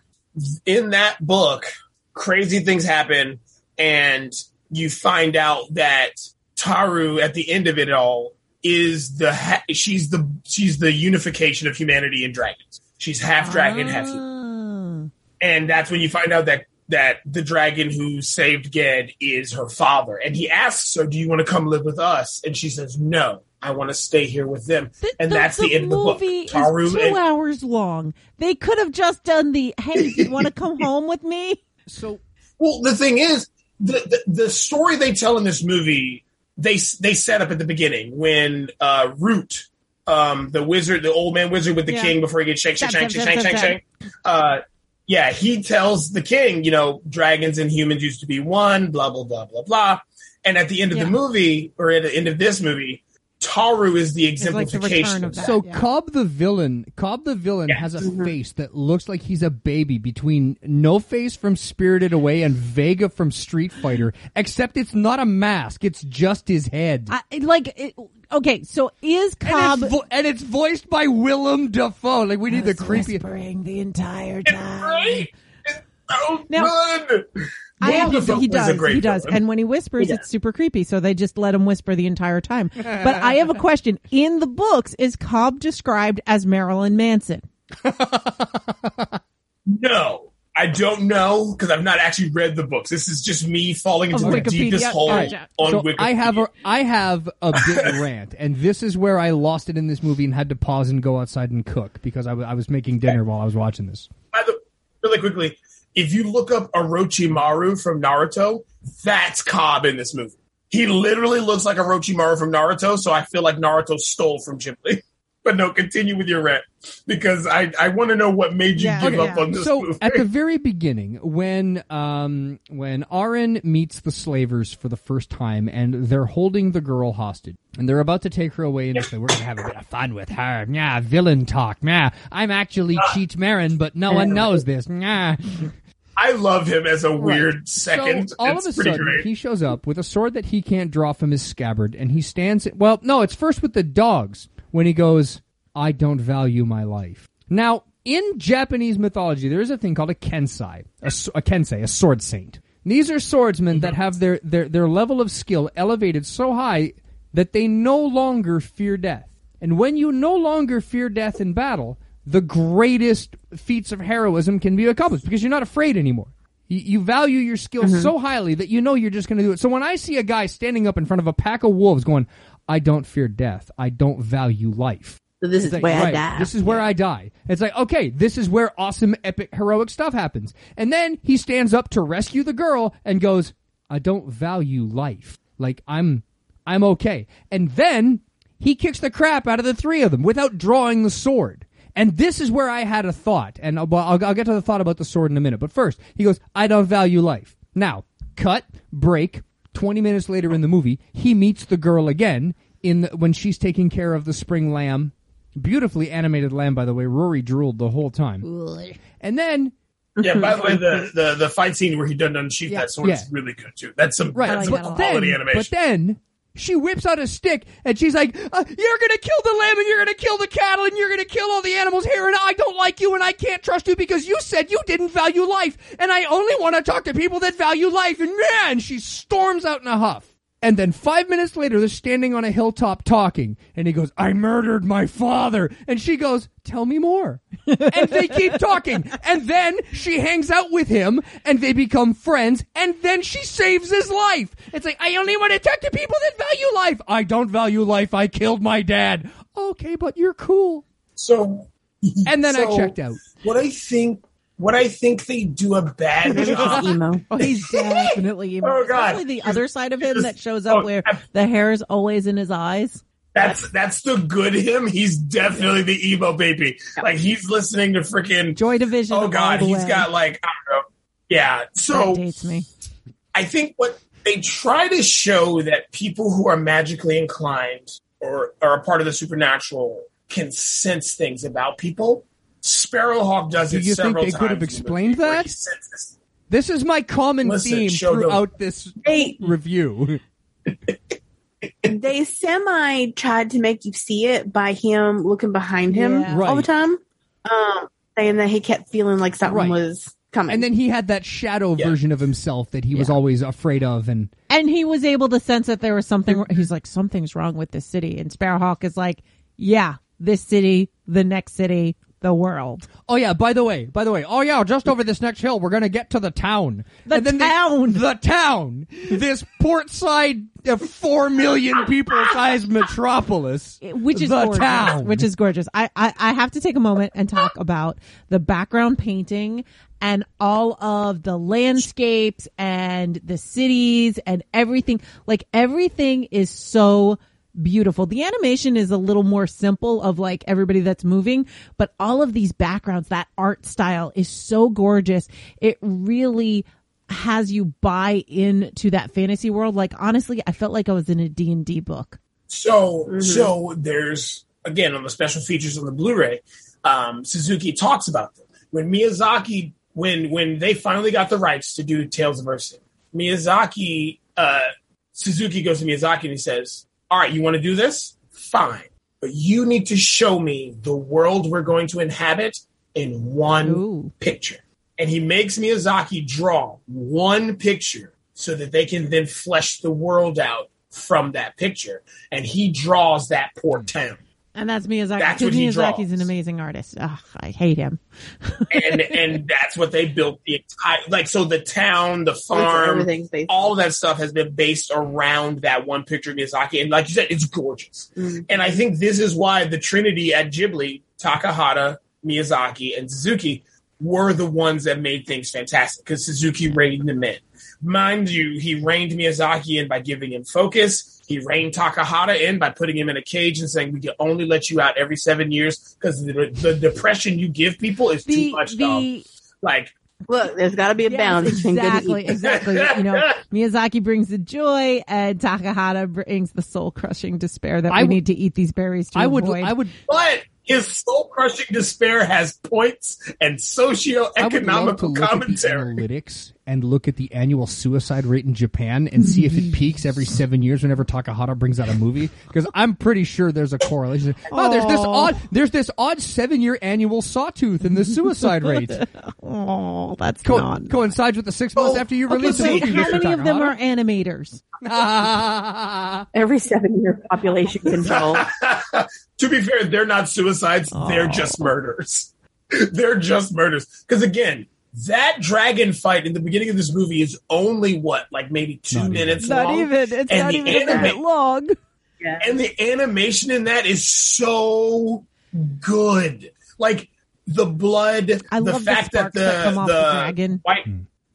in that book, crazy things happen, and you find out that Therru, at the end of it all, is the ha- she's the she's the unification of humanity and dragons. She's half dragon, ah. half human, and that's when you find out that. that the dragon who saved Ged is her father. And he asks her, "Do you want to come live with us?" And she says, "No, I want to stay here with them." The, and the, that's the, the end of the book. The movie Therru is two and- hours long. They could have just done the, "Hey, do you want to come home with me?" So, well, the thing is, the, the, the story they tell in this movie, they they set up at the beginning when uh, Root, um, the wizard, the old man wizard with the yeah. king before he gets shank, shank, shank, shank, shank, shank, shank, yeah, he tells the king, you know, dragons and humans used to be one, blah, blah, blah, blah, blah. And at the end of yeah. the movie, or at the end of this movie, Therru is the exemplification. Like the of that, so yeah. Cobb the villain, Cobb the villain yeah. has a mm-hmm. face that looks like he's a baby between No Face from Spirited Away and Vega from Street Fighter, except it's not a mask; it's just his head. I, like, it, okay, so is Cobb, and it's, vo- and it's voiced by Willem Dafoe. Like, we need the creepy whispering the entire time. Right? It's so now, good. I have, he, he does, he does, villain. And when he whispers, yeah. it's super creepy. So they just let him whisper the entire time. But I have a question: in the books, is Cobb described as Marilyn Manson? No, I don't know, because I've not actually read the books. This is just me falling into oh, the Wikipedia. deepest hole right. on so Wikipedia. I have a, I have a big rant, and this is where I lost it in this movie and had to pause and go outside and cook because I, w- I was making dinner okay. while I was watching this. By the, really quickly. If you look up Orochimaru from Naruto, that's Cobb in this movie. He literally looks like Orochimaru from Naruto, so I feel like Naruto stole from Ghibli. But no, continue with your rant, because I, I want to know what made you yeah, give okay, up yeah. on this so movie. So at the very beginning, when um when Arren meets the slavers for the first time, and they're holding the girl hostage, and they're about to take her away, and yeah. they say, "We're going to have a bit of fun with her. Nah, villain talk. Nah, I'm actually uh, Cheech Marin, but no one knows this. Nah." I love him as a weird right. second. So all it's of a sudden, great. he shows up with a sword that he can't draw from his scabbard, and he stands... Well, no, it's first with the dogs, when he goes, "I don't value my life." Now, in Japanese mythology, there is a thing called a kensai, a, a kensei, a sword saint. These are swordsmen that have their, their, their level of skill elevated so high that they no longer fear death. And when you no longer fear death in battle, the greatest feats of heroism can be accomplished because you're not afraid anymore. You, you value your skills mm-hmm. so highly that you know you're just going to do it. So when I see a guy standing up in front of a pack of wolves going, "I don't fear death. I don't value life. So this is like, where right, I die. This is where I die." It's like, okay, this is where awesome, epic, heroic stuff happens. And then he stands up to rescue the girl and goes, "I don't value life. Like, I'm, I'm okay." And then he kicks the crap out of the three of them without drawing the sword. And this is where I had a thought, and I'll, I'll, I'll get to the thought about the sword in a minute. But first, he goes, I don't value life. Now, cut, break, twenty minutes later in the movie, he meets the girl again in the, when she's taking care of the spring lamb. Beautifully animated lamb, by the way. Rory drooled the whole time. And then... Yeah, by the way, the, the, the fight scene where he done unsheathed yeah, that sword yeah. is really good, too. That's some, right. that's like some that quality then, animation. But then... She whips out a stick, and she's like, uh, you're going to kill the lamb, and you're going to kill the cattle, and you're going to kill all the animals here, and I don't like you, and I can't trust you, because you said you didn't value life, and I only want to talk to people that value life, and man, she storms out in a huff. And then five minutes later, they're standing on a hilltop talking, and he goes, I murdered my father. And she goes, tell me more. And they keep talking. And then she hangs out with him, and they become friends, and then she saves his life. It's like, I only want to talk to people that value life. I don't value life. I killed my dad. Okay, but you're cool. So, And then so I checked out. What I think... What I think they do a bad job. Emo. Oh, he's definitely emo. Oh, God. Especially the other side of him just, that shows up oh, where I'm, the hair is always in his eyes. That's that's the good him. He's definitely the emo baby. Like, he's listening to freaking Joy Division. Oh, God. He's got, like, I don't know. Yeah. So, that dates me. I think what they try to show that people who are magically inclined or are a part of the supernatural can sense things about people. Sparrowhawk does it several times. Do you think they could have explained that? This is my common Listen, theme throughout them. this they, review. They semi tried to make you see it by him looking behind him yeah. right. all the time, um, saying that he kept feeling like something right. was coming. And then he had that shadow yeah. version of himself that he yeah. was always afraid of. And and he was able to sense that there was something. He's like, something's wrong with this city. And Sparrowhawk is like, yeah, this city, the next city. The world. Oh, yeah. By the way, by the way. Oh, yeah. Just over this next hill, we're going to get to the town. The and then town. The, the town. This port side of four million people sized metropolis. Which is the gorgeous. Town. Which is gorgeous. I, I, I have to take a moment and talk about the background painting and all of the landscapes and the cities and everything. Like, everything is so beautiful. The animation is a little more simple of like everybody that's moving, but all of these backgrounds, that art style is so gorgeous. It really has you buy into that fantasy world. Like, honestly, I felt like I was in a D and D book. So, mm-hmm. so there's, again, on the special features on the Blu-ray, um, Suzuki talks about them. When Miyazaki, when, when they finally got the rights to do Tales of Earthsea, Miyazaki, uh, Suzuki goes to Miyazaki and he says, all right, you want to do this? Fine. But you need to show me the world we're going to inhabit in one Ooh. picture. And he makes Miyazaki draw one picture so that they can then flesh the world out from that picture. And he draws that poor town. And that's Miyazaki. That's what he Miyazaki's draws. An amazing artist. Ugh, I hate him. and and that's what they built the entire, like, so the town, the farm, all that stuff has been based around that one picture of Miyazaki. And like you said, it's gorgeous. Mm-hmm. And I think this is why the Trinity at Ghibli, Takahata, Miyazaki, and Suzuki, were the ones that made things fantastic. Because Suzuki reigned them in. Mind you, he reined Miyazaki in by giving him focus. He reined Takahata in by putting him in a cage and saying, we can only let you out every seven years because the, the depression you give people is the, too much, the, dog. Like, look, there's got to be a yes, balance. Exactly, exactly. You know, Miyazaki brings the joy and Takahata brings the soul-crushing despair that I we w- need to eat these berries to I avoid. Would, I would, but his soul-crushing despair has points and socioeconomical commentary. Analytics. And look at the annual suicide rate in Japan and see if it peaks every seven years whenever Takahata brings out a movie. Because I'm pretty sure there's a correlation. Oh, there's this odd, there's this odd seven-year annual sawtooth in the suicide rate. Oh, that's Co- not coincides with the six months oh, after you okay, release the movie. How many of them are animators? Uh, every seven-year population control. To be fair, they're not suicides. Oh. They're just murders. They're just murders. Because again. That dragon fight in the beginning of this movie is only what, like maybe two not minutes even. long? Not even. It's and not even anima- that long. Yeah. And the animation in that is so good. Like the blood, I the love fact the that the, that the, the dragon. white,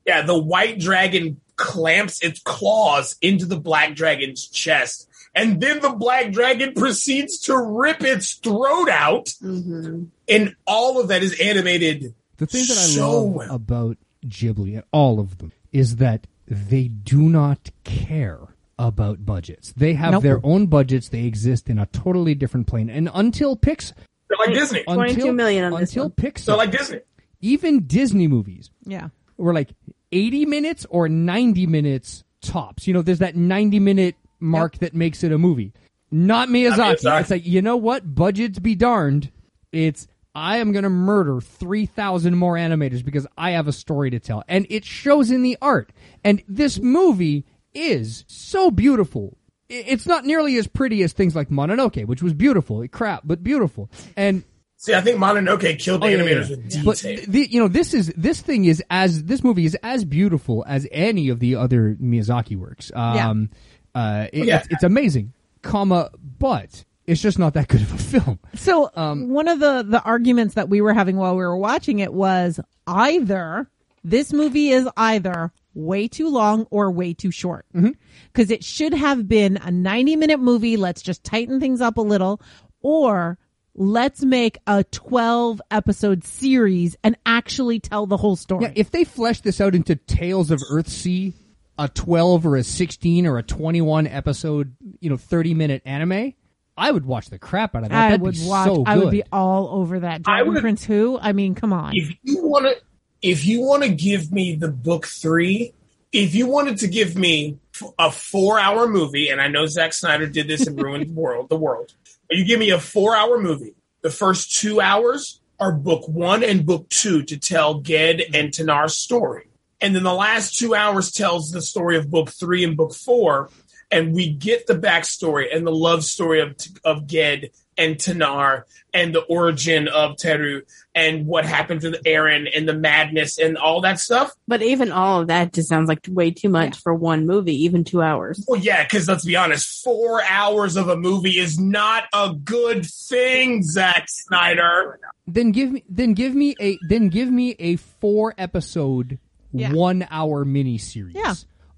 yeah, the white dragon clamps its claws into the black dragon's chest, and then the black dragon proceeds to rip its throat out. Mm-hmm. And all of that is animated. The thing that I so love well. about Ghibli, all of them, is that they do not care about budgets. They have nope. their own budgets. They exist in a totally different plane. And until Pixar, they're like Disney, twenty-two million on this one. Until Pixar, they're like Disney. Even Disney movies, yeah, were like eighty minutes or ninety minutes tops. You know, there's that ninety minute mark yep. that makes it a movie. Not Miyazaki. Not Miyazaki. It's like, you know what? Budgets be darned. It's I am going to murder three thousand more animators because I have a story to tell. And it shows in the art. And this movie is so beautiful. It's not nearly as pretty as things like Mononoke, which was beautiful. It crap, but beautiful. And see, I think Mononoke killed the oh, yeah, animators yeah. with detail. But th- the, you know, this is this thing is as this movie is as beautiful as any of the other Miyazaki works. Um, yeah. uh, it, yeah. it's, it's amazing, comma, but it's just not that good of a film. So um, one of the, the arguments that we were having while we were watching it was either this movie is either way too long or way too short, because mm-hmm. it should have been a ninety minute movie. Let's just tighten things up a little, or let's make a twelve episode series and actually tell the whole story. Yeah, if they flesh this out into Tales of Earthsea, a twelve or a sixteen or a twenty-one episode, you know, thirty minute anime, I would watch the crap out of that. I That'd would be watch. So good. I would be all over that. Dragon I would, Prince Who? I mean, come on. If you want to, if you want to give me the book three, if you wanted to give me a four-hour movie, and I know Zack Snyder did this and ruined the world, the world. But you give me a four-hour movie. The first two hours are book one and book two to tell Ged and Tenar's story, and then the last two hours tells the story of book three and book four. And we get the backstory and the love story of of Ged and Tenar and the origin of Therru and what happened to the Arren and the madness and all that stuff. But even all of that just sounds like way too much yeah. for one movie, even two hours. Well, yeah, because let's be honest, four hours of a movie is not a good thing, Zack Snyder. Then give me, then give me a, then give me a four episode, yeah. one hour miniseries yeah.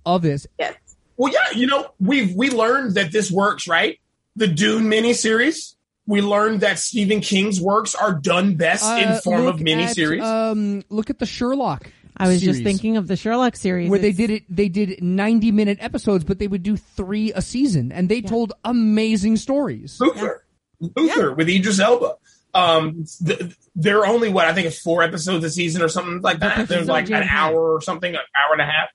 of this. Yeah. Well, yeah, you know, we've we learned that this works, right? The Dune miniseries. We learned that Stephen King's works are done best uh, in form of miniseries. At, um, look at the Sherlock. I was series. just thinking of the Sherlock series, where it's... they did it. They did ninety minute episodes, but they would do three a season, and they yeah. told amazing stories. Luther, yeah. Luther yeah. with Idris Elba. Um, th- they're only what I think it's four episodes a season or something like that. But there's like an hour or something, an hour and a half.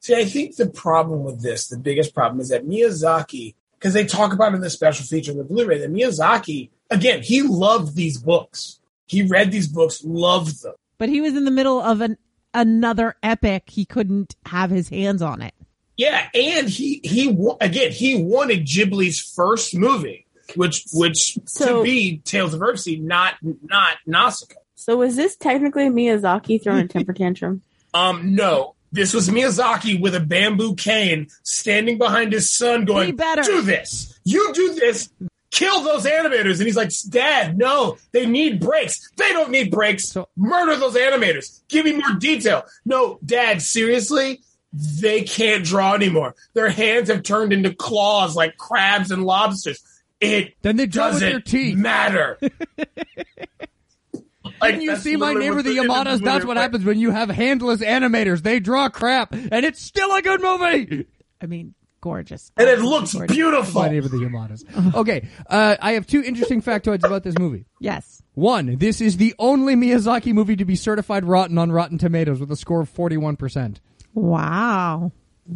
See, I think the problem with this, the biggest problem, is that Miyazaki, because they talk about in the special feature in the Blu-ray, that Miyazaki, again, he loved these books. He read these books, loved them. But he was in the middle of an another epic. He couldn't have his hands on it. Yeah, and he, he again, he wanted Ghibli's first movie, which which so, to be Tales of Earthsea, not, not Nausicaä. So is this technically Miyazaki throwing a temper tantrum? Um, no. This was Miyazaki with a bamboo cane standing behind his son going, Be do this. You do this. Kill those animators. And he's like, Dad, no, they need breaks. They don't need breaks. So, murder those animators. Give me more detail. No, Dad, seriously, they can't draw anymore. Their hands have turned into claws like crabs and lobsters. It then they draw doesn't with their teeth. matter. Like, Didn't you see My Neighbor the Yamadas? That's what happens when you have handless animators. They draw crap, and it's still a good movie. I mean, gorgeous. And it looks gorgeous. Beautiful. My Neighbor the Yamadas. Okay, uh, I have two interesting factoids about this movie. Yes. One, this is the only Miyazaki movie to be certified rotten on Rotten Tomatoes with a score of forty-one percent. Wow.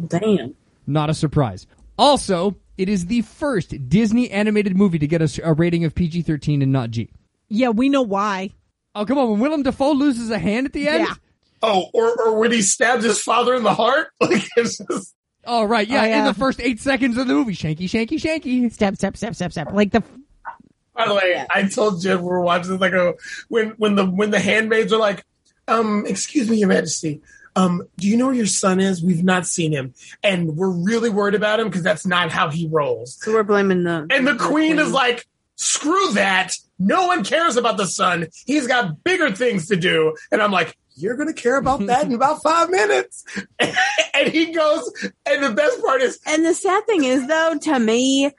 Damn. Not a surprise. Also, it is the first Disney animated movie to get a, a rating of P G thirteen and not G. Yeah, we know why. Oh, come on. When Willem Dafoe loses a hand at the end? Yeah. Oh, or, or when he stabs his father in the heart? Like, it's just... Oh, right. Yeah, oh, yeah, in the first eight seconds of the movie. Shanky, shanky, shanky. Stab, stab, stab, stab, stab. Like the... By the way, I told Jim we were watching this, like, a, when, when, the, when the handmaids are like, um, excuse me, Your Majesty, um, do you know where your son is? We've not seen him. And we're really worried about him because that's not how he rolls. So we're blaming the... And the, the queen, queen is like, screw that. No one cares about the son. He's got bigger things to do. And I'm like, you're going to care about that in about five minutes. And he goes, and the best part is. And the sad thing is, though, to me,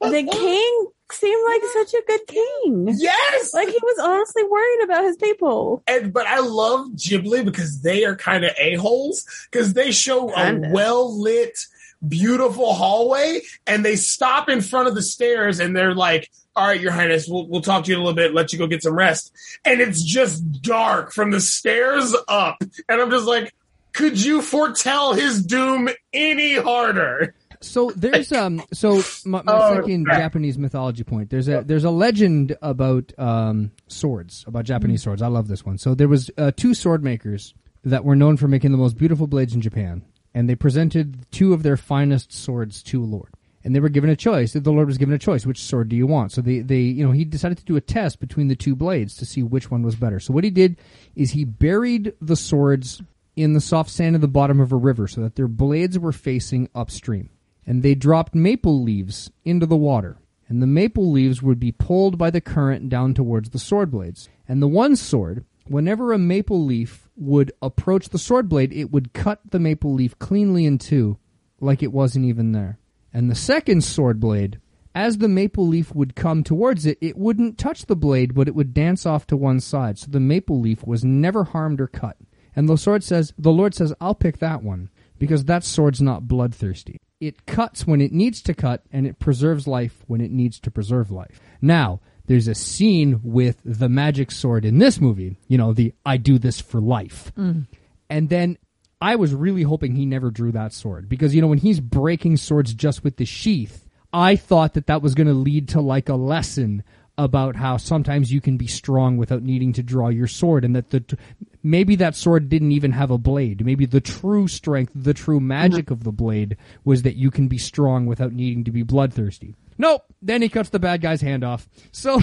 the king seemed like such a good king. Yes! Like, he was honestly worried about his people. And But I love Ghibli because they are kind of a-holes, because they show kinda. a well-lit, beautiful hallway, and they stop in front of the stairs, and they're like, all right, Your Highness, we'll, we'll talk to you in a little bit, let you go get some rest. And it's just dark from the stairs up. And I'm just like, could you foretell his doom any harder? So there's um so my, my oh, second crap. Japanese mythology point. There's a there's a legend about um swords, about Japanese swords. I love this one. So there was uh, two sword makers that were known for making the most beautiful blades in Japan, and they presented two of their finest swords to a lord. And they were given a choice. The lord was given a choice. Which sword do you want? So they, they you know, he decided to do a test between the two blades to see which one was better. So what he did is he buried the swords in the soft sand at the bottom of a river so that their blades were facing upstream. And they dropped maple leaves into the water. And the maple leaves would be pulled by the current down towards the sword blades. And the one sword, whenever a maple leaf would approach the sword blade, it would cut the maple leaf cleanly in two, like it wasn't even there. And the second sword blade, as the maple leaf would come towards it, it wouldn't touch the blade, but it would dance off to one side. So the maple leaf was never harmed or cut. And the sword says, the Lord says, I'll pick that one, because that sword's not bloodthirsty. It cuts when it needs to cut, and it preserves life when it needs to preserve life. Now, there's a scene with the magic sword in this movie, you know, the I do this for life. Mm. And then I was really hoping he never drew that sword, because, you know, when he's breaking swords just with the sheath, I thought that that was going to lead to like a lesson about how sometimes you can be strong without needing to draw your sword, and that the maybe that sword didn't even have a blade. Maybe the true strength, the true magic of the blade was that you can be strong without needing to be bloodthirsty. Nope. Then he cuts the bad guy's hand off. So,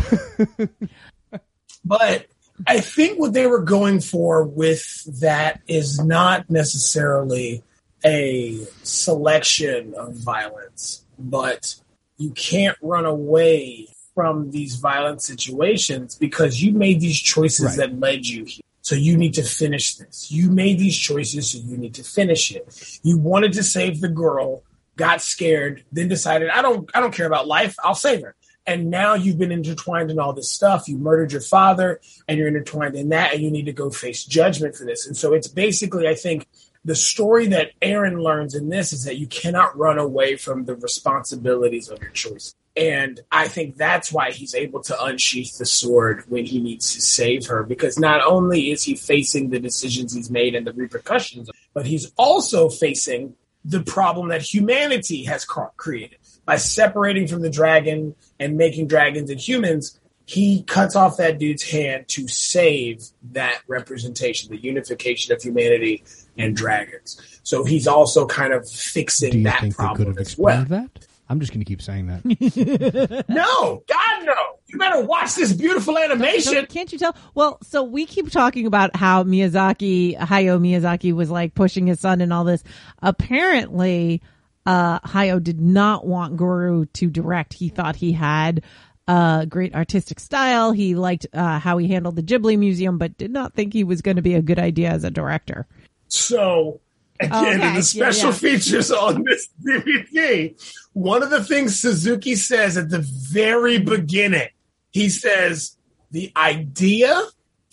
but I think what they were going for with that is not necessarily a selection of violence, but you can't run away from these violent situations because you made these choices right. that led you here. So you need to finish this. You made these choices, so you need to finish it. You wanted to save the girl, got scared, then decided, I don't I don't care about life. I'll save her. And now you've been intertwined in all this stuff. You murdered your father, and you're intertwined in that, and you need to go face judgment for this. And so it's basically, I think, the story that Arren learns in this is that you cannot run away from the responsibilities of your choices. And I think that's why he's able to unsheath the sword when he needs to save her, because not only is he facing the decisions he's made and the repercussions, but he's also facing the problem that humanity has created. By separating from the dragon and making dragons and humans, he cuts off that dude's hand to save that representation, the unification of humanity and dragons. So he's also kind of fixing that problem as well. That? I'm just going to keep saying that. No, God, no. You better watch this beautiful animation. No, no, can't you tell? Well, so we keep talking about how Miyazaki, Hayao Miyazaki was like pushing his son and all this. Apparently, uh, Hayao did not want Goro to direct. He thought he had uh great artistic style. He liked uh, how he handled the Ghibli Museum, but did not think he was going to be a good idea as a director. So... Again, okay. in the special yeah, yeah. features on this D V D, one of the things Suzuki says at the very beginning, he says, the idea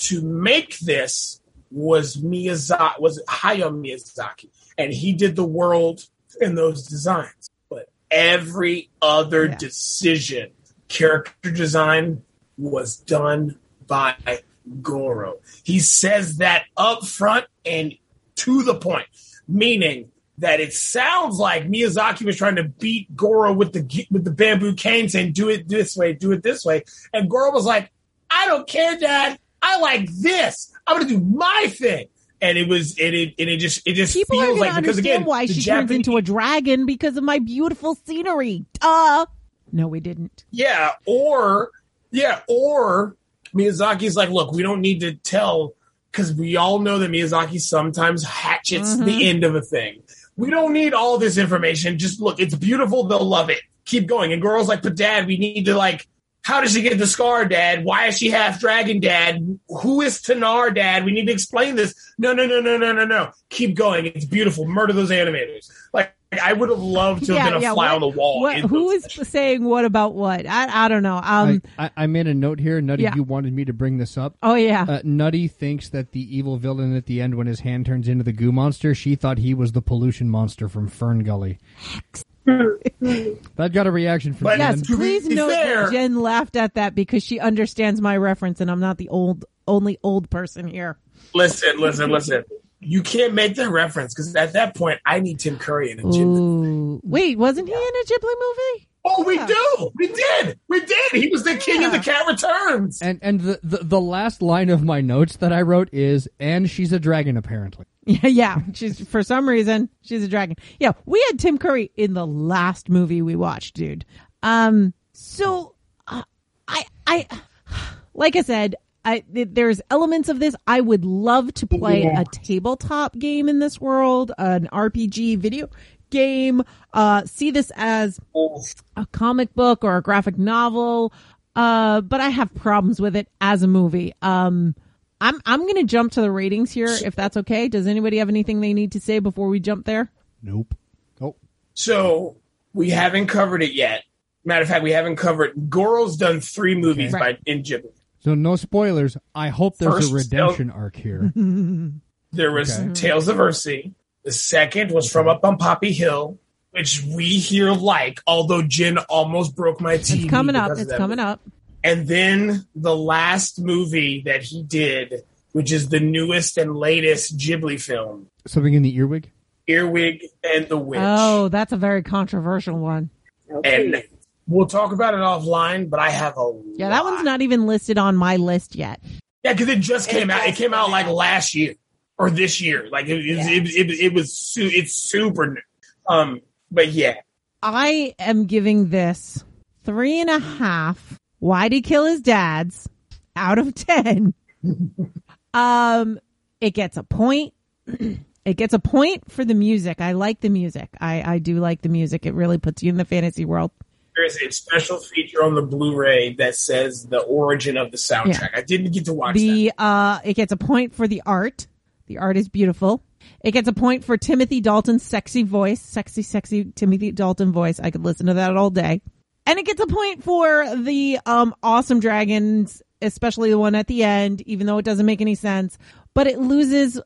to make this was Miyazaki, was Hayao Miyazaki, and he did the world and those designs. But every other yeah. decision, character design, was done by Goro. He says that up front and to the point. Meaning that it sounds like Miyazaki was trying to beat Goro with the with the bamboo cane, saying, do it this way, do it this way. And Goro was like, I don't care, Dad. I like this. I'm going to do my thing. And it was, and it, and it just, it just People feels like, because again, why she Japanese- turns into a dragon because of my beautiful scenery. Duh. No, we didn't. Yeah. Or, yeah. Or Miyazaki's like, look, we don't need to tell, because we all know that Miyazaki sometimes hatchets mm-hmm. the end of a thing. We don't need all this information. Just look, it's beautiful. They'll love it. Keep going. And Goro's like, but Dad, we need to like How did she get the scar, Dad? Why is she half dragon, Dad? Who is Tenar, Dad? We need to explain this. No, no, no, no, no, no, no. Keep going. It's beautiful. Murder those animators. Like, I would have loved to yeah, have been a yeah. fly what, on the wall. What, who is sessions. saying what about what? I I don't know. Um, I, I, I made a note here. Nutty, yeah. you wanted me to bring this up. Oh, yeah. Uh, Nutty thinks that the evil villain at the end, when his hand turns into the goo monster, she thought he was the pollution monster from Fern Gully. That got a reaction from but Jen. Yes, please note that Jen laughed at that because she understands my reference and I'm not the old only old person here. Listen, listen, listen. You can't make that reference because at that point I need Tim Curry in a Ghibli movie. Wait, wasn't he in a Ghibli movie? Oh, we yeah. do. We did. We did. He was the king yeah. of The Cat Returns. And and the, the, the last line of my notes that I wrote is, and she's a dragon, apparently. Yeah, yeah. She's for some reason, she's a dragon. Yeah, we had Tim Curry in the last movie we watched, dude. Um, so uh, I, I, like I said, I there's elements of this. I would love to play yeah. a tabletop game in this world, an R P G video game, uh see this as a comic book or a graphic novel, uh but I have problems with it as a movie. um i'm i'm gonna jump to the ratings here, if that's okay. Does anybody have anything they need to say before we jump there? Nope. Oh, so we haven't covered it yet. Matter of fact, we haven't covered Goro's done three movies okay. by in Ghibli, so no spoilers. I hope there's First, a redemption no. arc here. There was okay. Tales of Earthsea. The second was From Up on Poppy Hill, which we here like, although Jen almost broke my teeth. It's coming up. It's coming movie. up. And then the last movie that he did, which is the newest and latest Ghibli film. Something in the Earwig? Earwig and the Witch. Oh, that's a very controversial one. Okay. And we'll talk about it offline, but I have a Yeah, lot. That one's not even listed on my list yet. Yeah, because it just came it out. It came out like last year. Or this year, like it, yeah. it, it, it was, su- it's super new. Um, but yeah, I am giving this three and a half. Why'd he kill his dads? Out of ten. um, it gets a point. It gets a point for the music. I like the music. I I do like the music. It really puts you in the fantasy world. There's a special feature on the Blu-ray that says the origin of the soundtrack. Yeah. I didn't get to watch the, that. Uh, it gets a point for the art. The art is beautiful. It gets a point for Timothy Dalton's sexy voice. Sexy, sexy Timothy Dalton voice. I could listen to that all day. And it gets a point for the um, awesome dragons, especially the one at the end, even though it doesn't make any sense. But it loses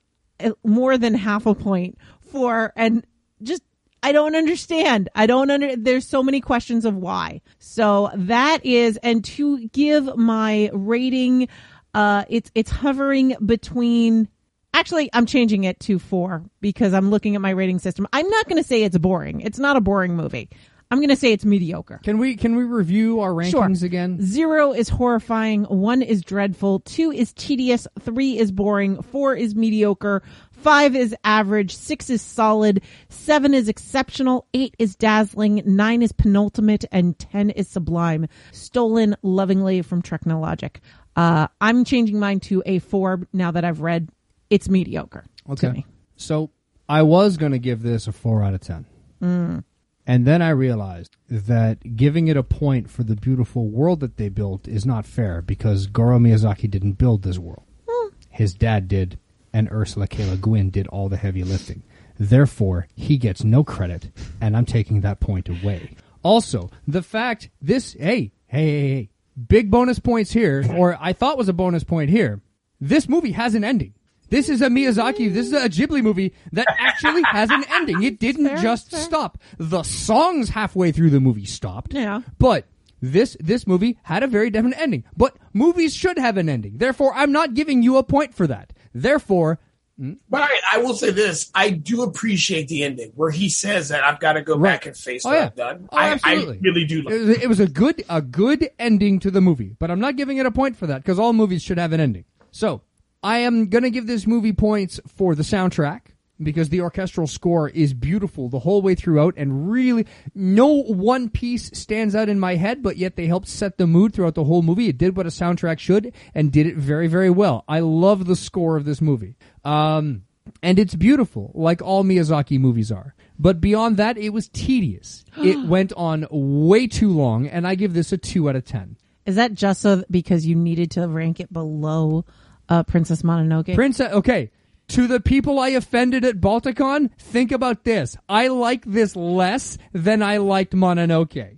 more than half a point for, and just, I don't understand. I don't under, there's so many questions of why. So that is, and to give my rating, uh, it's it's hovering between... Actually, I'm changing it to four because I'm looking at my rating system. I'm not going to say it's boring. It's not a boring movie. I'm going to say it's mediocre. Can we can we review our rankings sure. again? Zero is horrifying. One is dreadful. Two is tedious. Three is boring. Four is mediocre. Five is average. Six is solid. Seven is exceptional. Eight is dazzling. Nine is penultimate. And ten is sublime. Stolen lovingly from Technologic. Uh, I'm changing mine to a four now that I've read. It's mediocre okay. to me. So I was going to give this a four out of ten. Mm. And then I realized that giving it a point for the beautiful world that they built is not fair because Goro Miyazaki didn't build this world. Mm. His dad did, and Ursula K. Le Guin did all the heavy lifting. Therefore, he gets no credit, and I'm taking that point away. Also, the fact this, hey, hey, hey, hey, big bonus points here, or I thought was a bonus point here, this movie has an ending. This is a Miyazaki, this is a Ghibli movie that actually has an ending. It didn't fair, just fair. stop. The songs halfway through the movie stopped. Yeah. But this this movie had a very definite ending. But movies should have an ending. Therefore, I'm not giving you a point for that. Therefore... But I, I will say this. I do appreciate the ending where he says that I've got to go right. back and face oh, what yeah. I've done. Oh, I, I really do like it. It was a good, a good ending to the movie. But I'm not giving it a point for that because all movies should have an ending. So... I am going to give this movie points for the soundtrack because the orchestral score is beautiful the whole way throughout and really no one piece stands out in my head, but yet they helped set the mood throughout the whole movie. It did what a soundtrack should and did it very, very well. I love the score of this movie. Um, and it's beautiful, like all Miyazaki movies are. But beyond that, it was tedious. It went on way too long, and I give this a two out of ten. Is that just so because you needed to rank it below uh, Princess Mononoke? Princess, okay. To the people I offended at Balticon, think about this. I like this less than I liked Mononoke.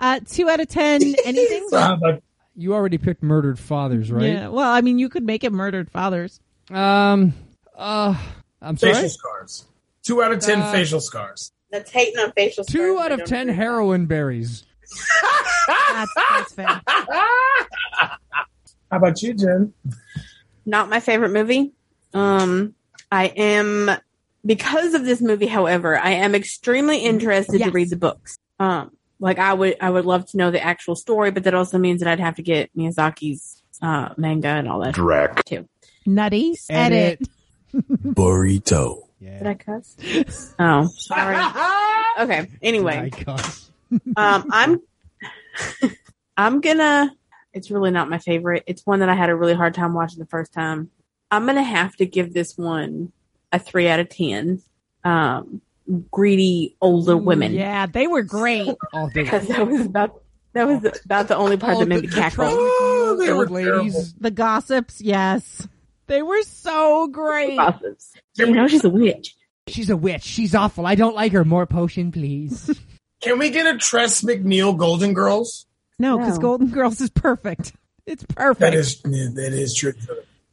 uh, two out of ten. Anything? You already picked Murdered Fathers, right? Yeah. Well, I mean, you could make it Murdered Fathers. Um. Uh. I'm sorry. Facial scars. Two out of ten uh, facial scars. That's hating on facial scars. Two out of ten heroin berries. that's, that's fair. How about you, Jen? Not my favorite movie. Um, I am, because of this movie, however, I am extremely interested yes. to read the books. Um, like I would, I would love to know the actual story, but that also means that I'd have to get Miyazaki's uh, manga and all that. Drac. Too. Nutty. Edit. Burrito. Yeah. Did I cuss? Oh, sorry. Okay. Anyway, um, I'm, I'm gonna, it's really not my favorite. It's one that I had a really hard time watching the first time. I'm going to have to give this one a three out of ten. Um, greedy older women. Yeah, they were great. Because that was about that was about the only part oh, that made the, me cackle. The, oh, they were ladies. Terrible. The gossips, yes. They were so great. The gossips. You we, know she's a witch. She's a witch. She's awful. I don't like her. More potion, please. Can we get a Tress MacNeille Golden Girls? No, because no. Golden Girls is perfect. It's perfect. That is, that is true.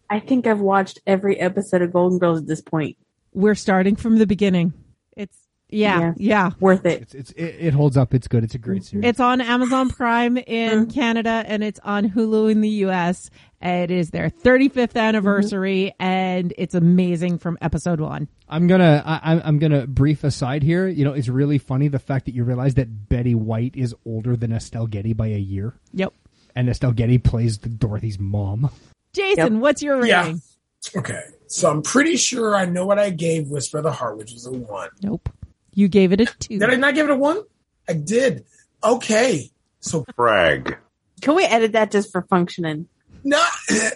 I think I've watched every episode of Golden Girls at this point. We're starting from the beginning. It's yeah, yeah, yeah. worth it. It's, it's it, it holds up. It's good. It's a great series. It's on Amazon Prime in Canada and it's on Hulu in the U S. It is their thirty-fifth anniversary, mm-hmm. and it's amazing from episode one. I'm gonna I, I'm gonna brief aside here. You know, it's really funny the fact that you realize that Betty White is older than Estelle Getty by a year. Yep, and Estelle Getty plays the Dorothy's mom. Jason, yep. what's your rating? Yeah. Okay. So I'm pretty sure I know what I gave Whisper of the Heart, which was a one. Nope. You gave it a two. Did I not give it a one? I did. Okay. So brag. Can we edit that just for functioning? No.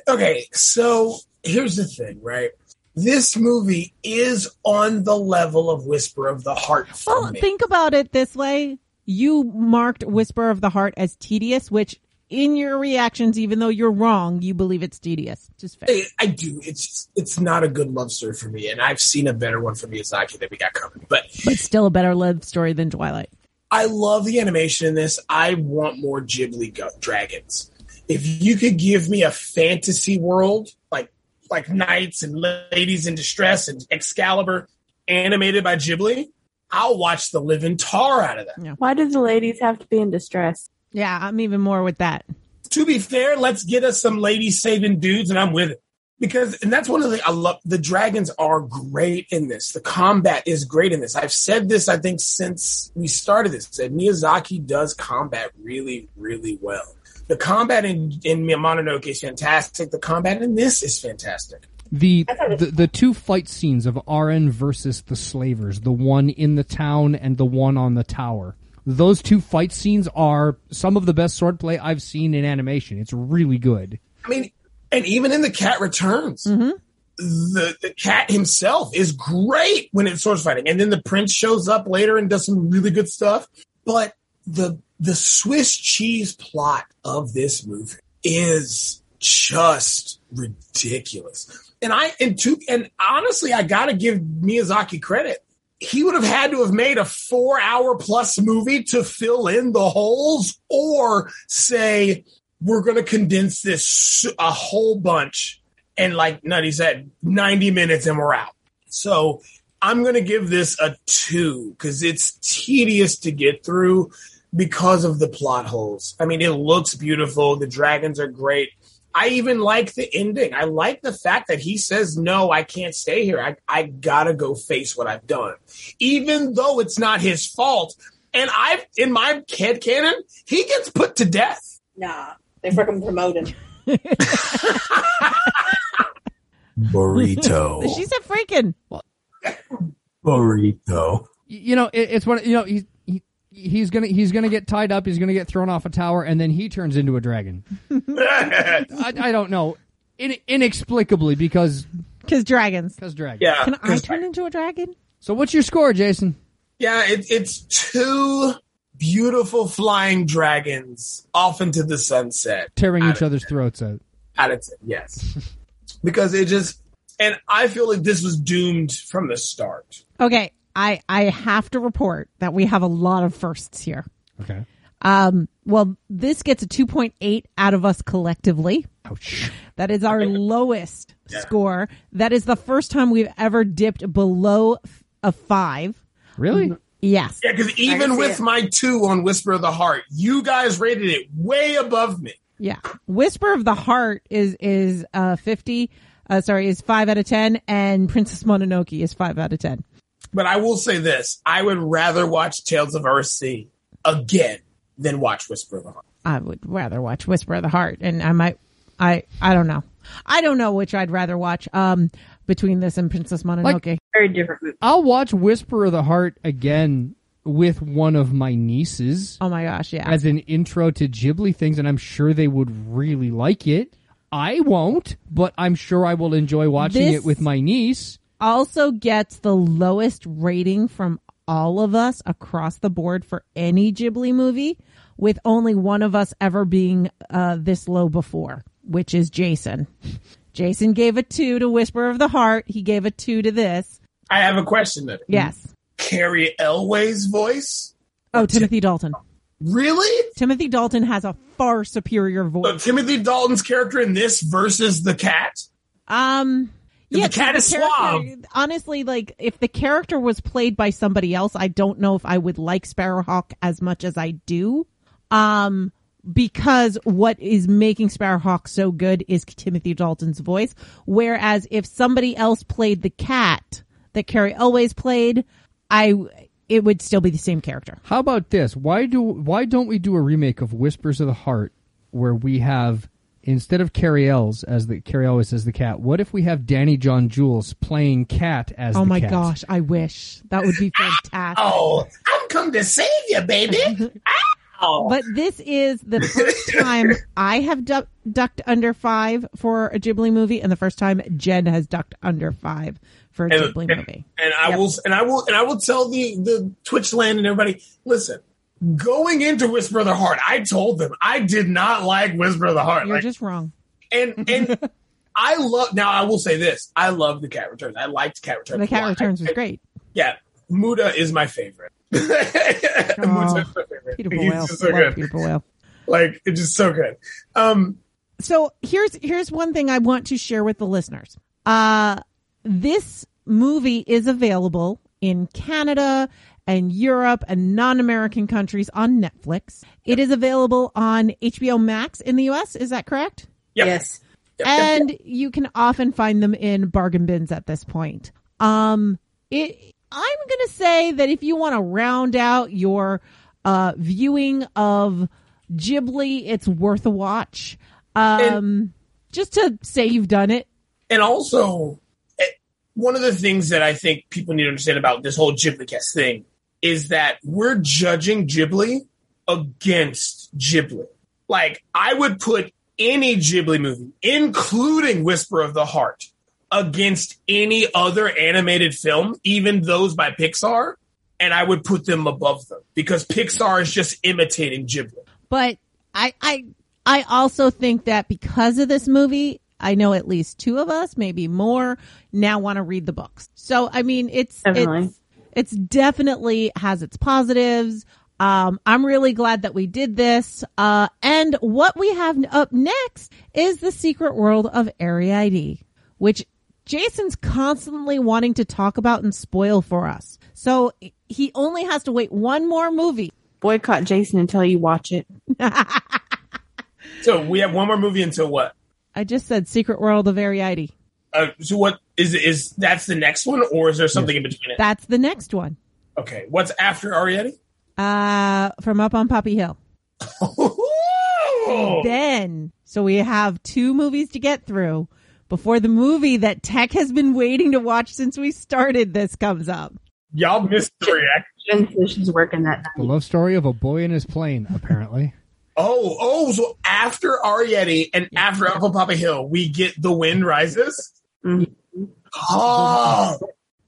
Okay. So here's the thing, right? This movie is on the level of Whisper of the Heart for Well, me. Think about it this way. You marked Whisper of the Heart as tedious, which... in your reactions, even though you're wrong, you believe it's tedious. Just fair. I, I do. It's just, it's not a good love story for me, and I've seen a better one for Miyazaki that we got covered. But but still a better love story than Twilight. I love the animation in this. I want more Ghibli go- dragons. If you could give me a fantasy world like like knights and ladies in distress and Excalibur animated by Ghibli, I'll watch the living tar out of that. Yeah. Why do the ladies have to be in distress? Yeah, I'm even more with that. To be fair, let's get us some ladies saving dudes, and I'm with it. Because, and that's one of the, I love, the dragons are great in this. The combat is great in this. I've said this, I think, since we started this, that Miyazaki does combat really, really well. The combat in, in Mononoke is fantastic. The combat in this is fantastic. The, the the two fight scenes of Arren versus the slavers, the one in the town and the one on the tower. Those two fight scenes are some of the best swordplay I've seen in animation. It's really good. I mean, and even in The Cat Returns, mm-hmm. the, the cat himself is great when it's sword fighting. And then the prince shows up later and does some really good stuff. But the the Swiss cheese plot of this movie is just ridiculous. And I and to, and honestly, I got to give Miyazaki credit. He would have had to have made a four-hour-plus movie to fill in the holes or say, we're going to condense this a whole bunch. And like Nutty said, ninety minutes and we're out. So I'm going to give this a two because it's tedious to get through because of the plot holes. I mean, it looks beautiful. The dragons are great. I even like the ending. I like the fact that he says, no, I can't stay here. I, I gotta go face what I've done. Even though it's not his fault. And I've, in my head canon, he gets put to death. Nah, they fucking promote him. Burrito. She said freaking. Burrito. You know, it, it's one, you know, he's, he, He's gonna he's gonna get tied up. He's gonna get thrown off a tower, and then he turns into a dragon. I, I don't know, In, inexplicably because because dragons. Because dragons. Yeah. Can I turn into a dragon? So what's your score, Jason? Yeah, it, it's two beautiful flying dragons off into the sunset. Tearing each other's throats out. Out of ten, yes. Because it just... And I feel like this was doomed from the start. Okay, I, I have to report that we have a lot of firsts here. Okay. Um. Well, this gets a two point eight out of us collectively. Ouch. That is our lowest yeah. score. That is the first time we've ever dipped below a five. Really? Um, yes. Yeah, because even with it. my two on Whisper of the Heart, you guys rated it way above me. Yeah. Whisper of the Heart is is uh fifty. Uh, sorry, is five out of ten, and Princess Mononoke is five out of ten. But I will say this: I would rather watch Tales of Earthsea again than watch Whisper of the Heart. I would rather watch Whisper of the Heart, and I might, I, I don't know, I don't know which I'd rather watch. Um, between this and Princess Mononoke, like, very different movies. I'll watch Whisper of the Heart again with one of my nieces. Oh my gosh, yeah! As an intro to Ghibli things, and I'm sure they would really like it. I won't, but I'm sure I will enjoy watching this it with my niece. Also gets the lowest rating from all of us across the board for any Ghibli movie, with only one of us ever being uh, this low before, which is Jason. Jason gave a two to Whisper of the Heart. He gave a two to this. I have a question then. Yes. Carrie Elway's voice? Oh, Timothy Dalton. Really? Timothy Dalton has a far superior voice. So Timothy Dalton's character in this versus the cat? Um... Yeah, the cat is suave. Honestly, like, if the character was played by somebody else, I don't know if I would like Sparrowhawk as much as I do. Um, because what is making Sparrowhawk so good is Timothy Dalton's voice. Whereas if somebody else played the cat that Carrie Elway's played, I it would still be the same character. How about this? Why do why don't we do a remake of Whispers of the Heart where we have, instead of Carrie Ells as the Carrie Elwes as the cat, what if we have Danny John Jules playing Cat as oh the cat? Oh my gosh, I wish. That would be fantastic. Oh, I'm come to save you, baby. Ow. But this is the first time I have du- ducked under five for a Ghibli movie, and the first time Jen has ducked under five for a and, Ghibli and, movie. And I yep. will and I will and I will tell the, the Twitch land and everybody, listen. Going into Whisper of the Heart, I told them I did not like Whisper of the Heart. You're like, just wrong. And and I love, now I will say this, I love The Cat Returns. I liked Cat Returns. The Cat Returns was great. Yeah. Muda is my favorite. Oh, Muda is my favorite. Peter Boyle. So good. Peter Boyle. Like, it's just so good. Um, so here's here's one thing I want to share with the listeners. Uh, this movie is available in Canada and Europe and non-American countries on Netflix. It yep. is available on H B O Max in the U S. Is that correct? Yep. Yes. Yep, and yep, yep. you can often find them in bargain bins at this point. Um, it, I'm going to say that if you want to round out your uh, viewing of Ghibli, it's worth a watch. Um, and, just to say you've done it. And also, one of the things that I think people need to understand about this whole Ghibli-cast thing is that we're judging Ghibli against Ghibli. Like, I would put any Ghibli movie, including Whisper of the Heart, against any other animated film, even those by Pixar, and I would put them above them because Pixar is just imitating Ghibli. But I, I, I also think that because of this movie, I know at least two of us, maybe more, now want to read the books. So, I mean, it's definitely. it's it's definitely has its positives. Um, I'm really glad that we did this. Uh, and what we have up next is The Secret World of Arrietty, which Jason's constantly wanting to talk about and spoil for us. So he only has to wait one more movie. Boycott Jason until you watch it. So we have one more movie until what? I just said Secret World of Arrietty. Uh, so what is is that's the next one, or is there something in between it? That's the next one. Okay, what's after Arrietty? Uh, From Up on Poppy Hill. And then, so we have two movies to get through before the movie that Tek has been waiting to watch since we started this comes up. Y'all missed the reaction. She's working that night. The love story of a boy and his plane, apparently. Oh, oh! So after Arrietty and yeah. after Uncle Papa Hill, we get The Wind Rises. Mm-hmm. Oh,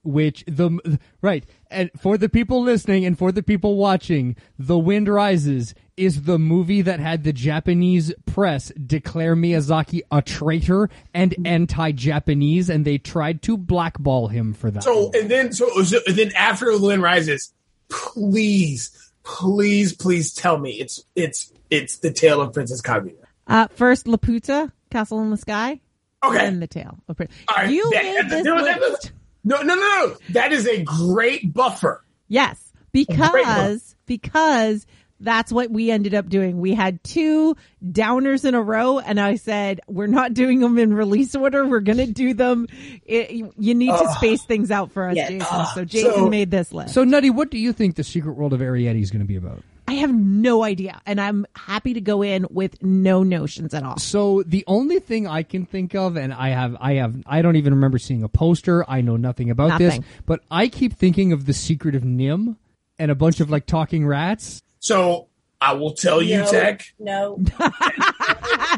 which the right and for the people listening and for the people watching, The Wind Rises is the movie that had the Japanese press declare Miyazaki a traitor and anti-Japanese, and they tried to blackball him for that. So and then so and then after The Wind Rises, please, please, please tell me it's it's it's the tale of Princess Kaguya. Uh, first Laputa, Castle in the Sky. Okay, and the tale of Princess. Right. You that, made this no, list. That, No, no, no, no. That is a great buffer. Yes, because buffer. because that's what we ended up doing. We had two downers in a row, and I said, we're not doing them in release order. We're going to do them. It, you need uh, to space things out for us, yes. Jason. Uh, so Jason so, made this list. So, Nutty, what do you think The Secret World of Arrietty is going to be about? I have no idea, and I'm happy to go in with no notions at all. So the only thing I can think of, and I have, I have, I don't even remember seeing a poster. I know nothing about nothing. this, but I keep thinking of The Secret of Nim and a bunch of like talking rats. So I will tell you, no, Tek. No. no, no,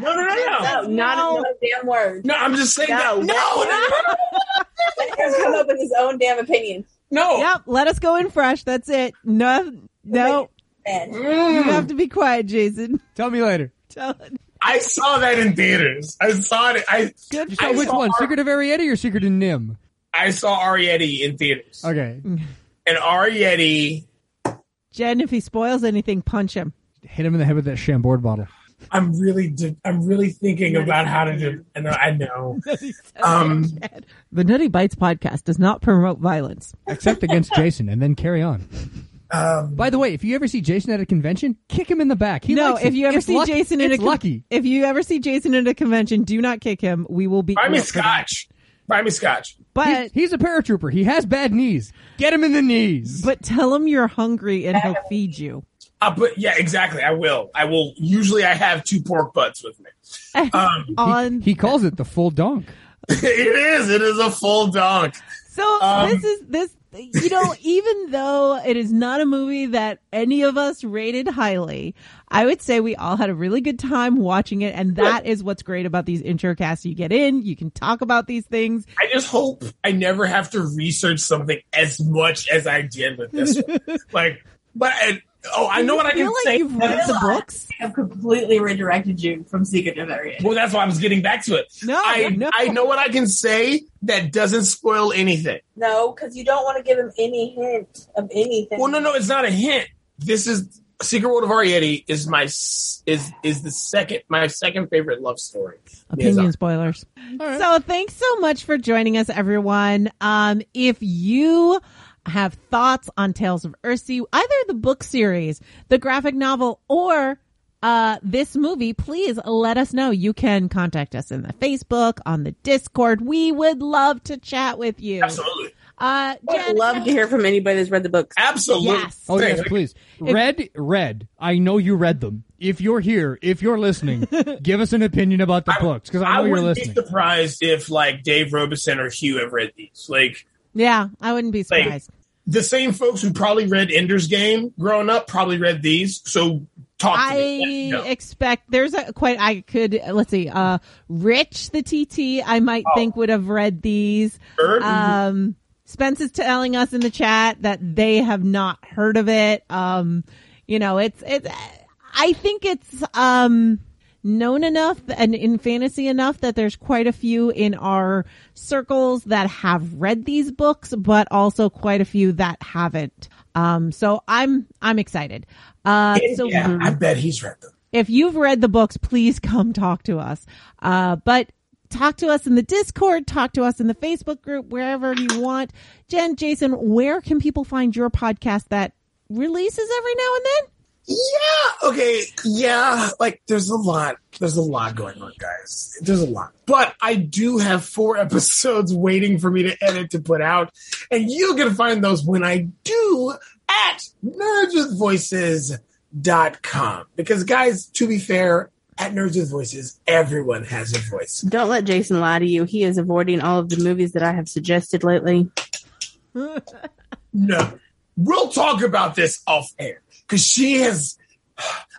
no, no, no, not no. a damn word. No, I'm just saying no. that. No, no, no. He's come up with his own damn opinion. No. Yep. Let us go in fresh. That's it. No, no. You have to be quiet, Jason. Tell me later. Tell I saw that in theaters. I saw it. I, Good I which saw one? Ar- Secret of Arrietty or Secret of Nim? I saw Arrietty in theaters. Okay. And Arrietty... Jen, if he spoils anything, punch him. Hit him in the head with that Chambord bottle. I'm really di- I'm really thinking nutty about how to do... And I know. Um, the Nutty Bites podcast does not promote violence. Except against Jason, and then carry on. Um, By the way, if you ever see Jason at a convention, kick him in the back. He no, if you ever it's see lucky. Jason in it's a con- lucky. If you ever see Jason at a convention, do not kick him. We will be. Buy me scotch. Buy me scotch. But he's, he's a paratrooper. He has bad knees. Get him in the knees. But tell him you're hungry and he'll feed you. Uh, but yeah, exactly. I will. I will. Usually, I have two pork butts with me. Um, on he, he calls it the full donk. It is. It is a full donk. So um, this is this. You know, even though it is not a movie that any of us rated highly, I would say we all had a really good time watching it. And that is what's great about these intro casts. You get in, you can talk about these things. I just hope I never have to research something as much as I did with this one. Like, but, I, oh, I know you what I can like say. You've read the books. I've completely redirected you from Secret of Arrietty. Well, that's why I was getting back to it. No, I, no. I know what I can say that doesn't spoil anything. No, because you don't want to give him any hint of anything. Well, no, no, it's not a hint. This is Secret World of Arrietty is my is is the second my second favorite love story. Opinion spoilers. Right. So thanks so much for joining us, everyone. Um, if you have thoughts on Tales of Earthsea, either the book series, the graphic novel, or uh this movie, please let us know. You can contact us in the Facebook, on the Discord. We would love to chat with you. Absolutely. Uh, Jen, I'd love to hear from anybody that's read the books. Absolutely. Yes. Oh, yes, please. If, read, read. I know you read them. If you're here, if you're listening, give us an opinion about the I, books, because I know I you're listening. I wouldn't be surprised if, like, Dave Robeson or Hugh have read these. Like, yeah, I wouldn't be surprised. Like, the same folks who probably read Ender's Game growing up probably read these. So talk to I me. I no. expect there's a quite, I could, let's see, uh, Rich the T T, I might oh. think would have read these. Sure. Um, Spence is telling us in the chat that they have not heard of it. Um, you know, it's, it's, I think it's, um, known enough and in fantasy enough that there's quite a few in our circles that have read these books, but also quite a few that haven't. Um, so I'm, I'm excited. Uh, so yeah, I bet he's read them. If you've read the books, please come talk to us. Uh, but talk to us in the Discord, talk to us in the Facebook group, wherever you want. Jen, Jason, where can people find your podcast that releases every now and then? Yeah, okay, yeah, like, there's a lot, there's a lot going on, guys. There's a lot. But I do have four episodes waiting for me to edit to put out, and you can find those when I do at nerds with voices dot com. Because, guys, to be fair, at Nerds with Voices, everyone has a voice. Don't let Jason lie to you. He is avoiding all of the movies that I have suggested lately. No, we'll talk about this off air. Because she has,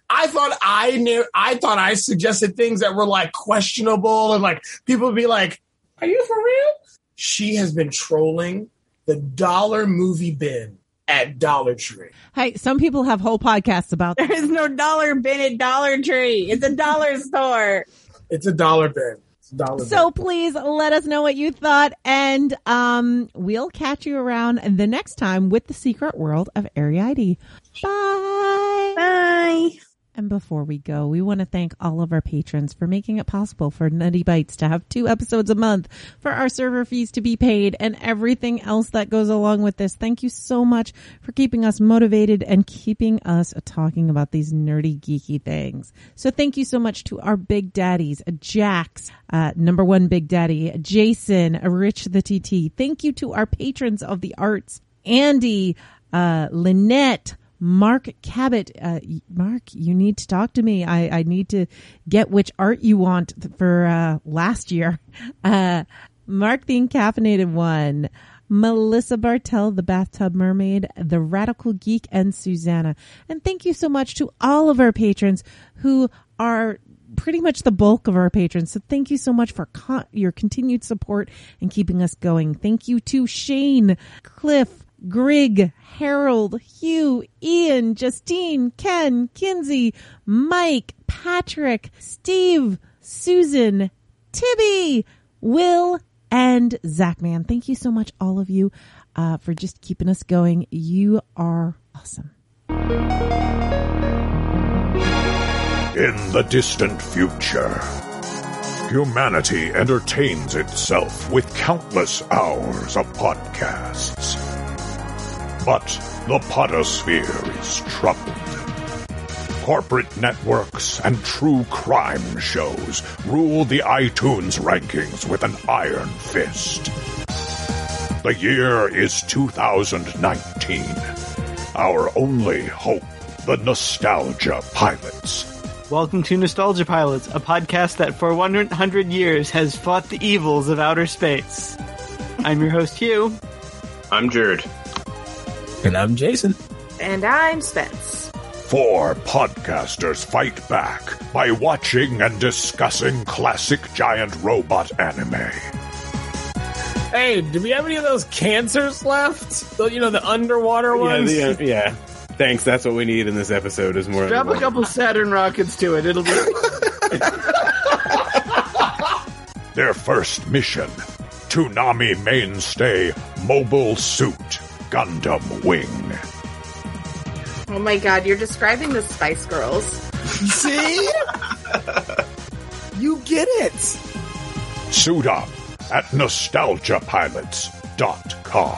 I thought I knew, I thought I suggested things that were like questionable and like people would be like, are you for real? She has been trolling the dollar movie bin at Dollar Tree. Hey, some people have whole podcasts about that. There is no dollar bin at Dollar Tree. It's a dollar store. It's a dollar bin. It's a dollar so bin. Please let us know what you thought, and um, we'll catch you around the next time with The Secret World of Arrietty. Bye. Bye. And before we go, we want to thank all of our patrons for making it possible for Nutty Bites to have two episodes a month, for our server fees to be paid, and everything else that goes along with this. Thank you so much for keeping us motivated and keeping us talking about these nerdy, geeky things. So thank you so much to our big daddies, Jax, uh, number one big daddy, Jason, Rich the T T. Thank you to our patrons of the arts, Andy, uh, Lynette, Mark Cabot. uh, Mark, you need to talk to me. I, I need to get which art you want for uh, last year. Uh, Mark the Encaffeinated One, Melissa Bartell, the Bathtub Mermaid, the Radical Geek, and Susanna. And thank you so much to all of our patrons who are pretty much the bulk of our patrons. So thank you so much for con- your continued support and keeping us going. Thank you to Shane, Cliff, Grig, Harold, Hugh, Ian, Justine, Ken, Kinsey, Mike, Patrick, Steve, Susan, Tibby, Will, and Zachman. Thank you so much, all of you, uh, for just keeping us going. You are awesome. In the distant future, humanity entertains itself with countless hours of podcasts. But the podosphere is troubled. Corporate networks and true crime shows rule the iTunes rankings with an iron fist. The year is two thousand nineteen. Our only hope, the Nostalgia Pilots. Welcome to Nostalgia Pilots, a podcast that for one hundred years has fought the evils of outer space. I'm your host, Hugh. I'm Jared. And I'm Jason. And I'm Spence. Four podcasters fight back by watching and discussing classic giant robot anime. Hey, do we have any of those cancers left? You know, the underwater ones? Yeah, the, uh, yeah. Thanks, that's what we need in this episode is more. Drop a couple Saturn rockets to it, it'll be... Their first mission, Toonami mainstay Mobile Suit Gundam Wing. Oh my god, you're describing the Spice Girls. See? You get it! Suit up at nostalgia pilots dot com.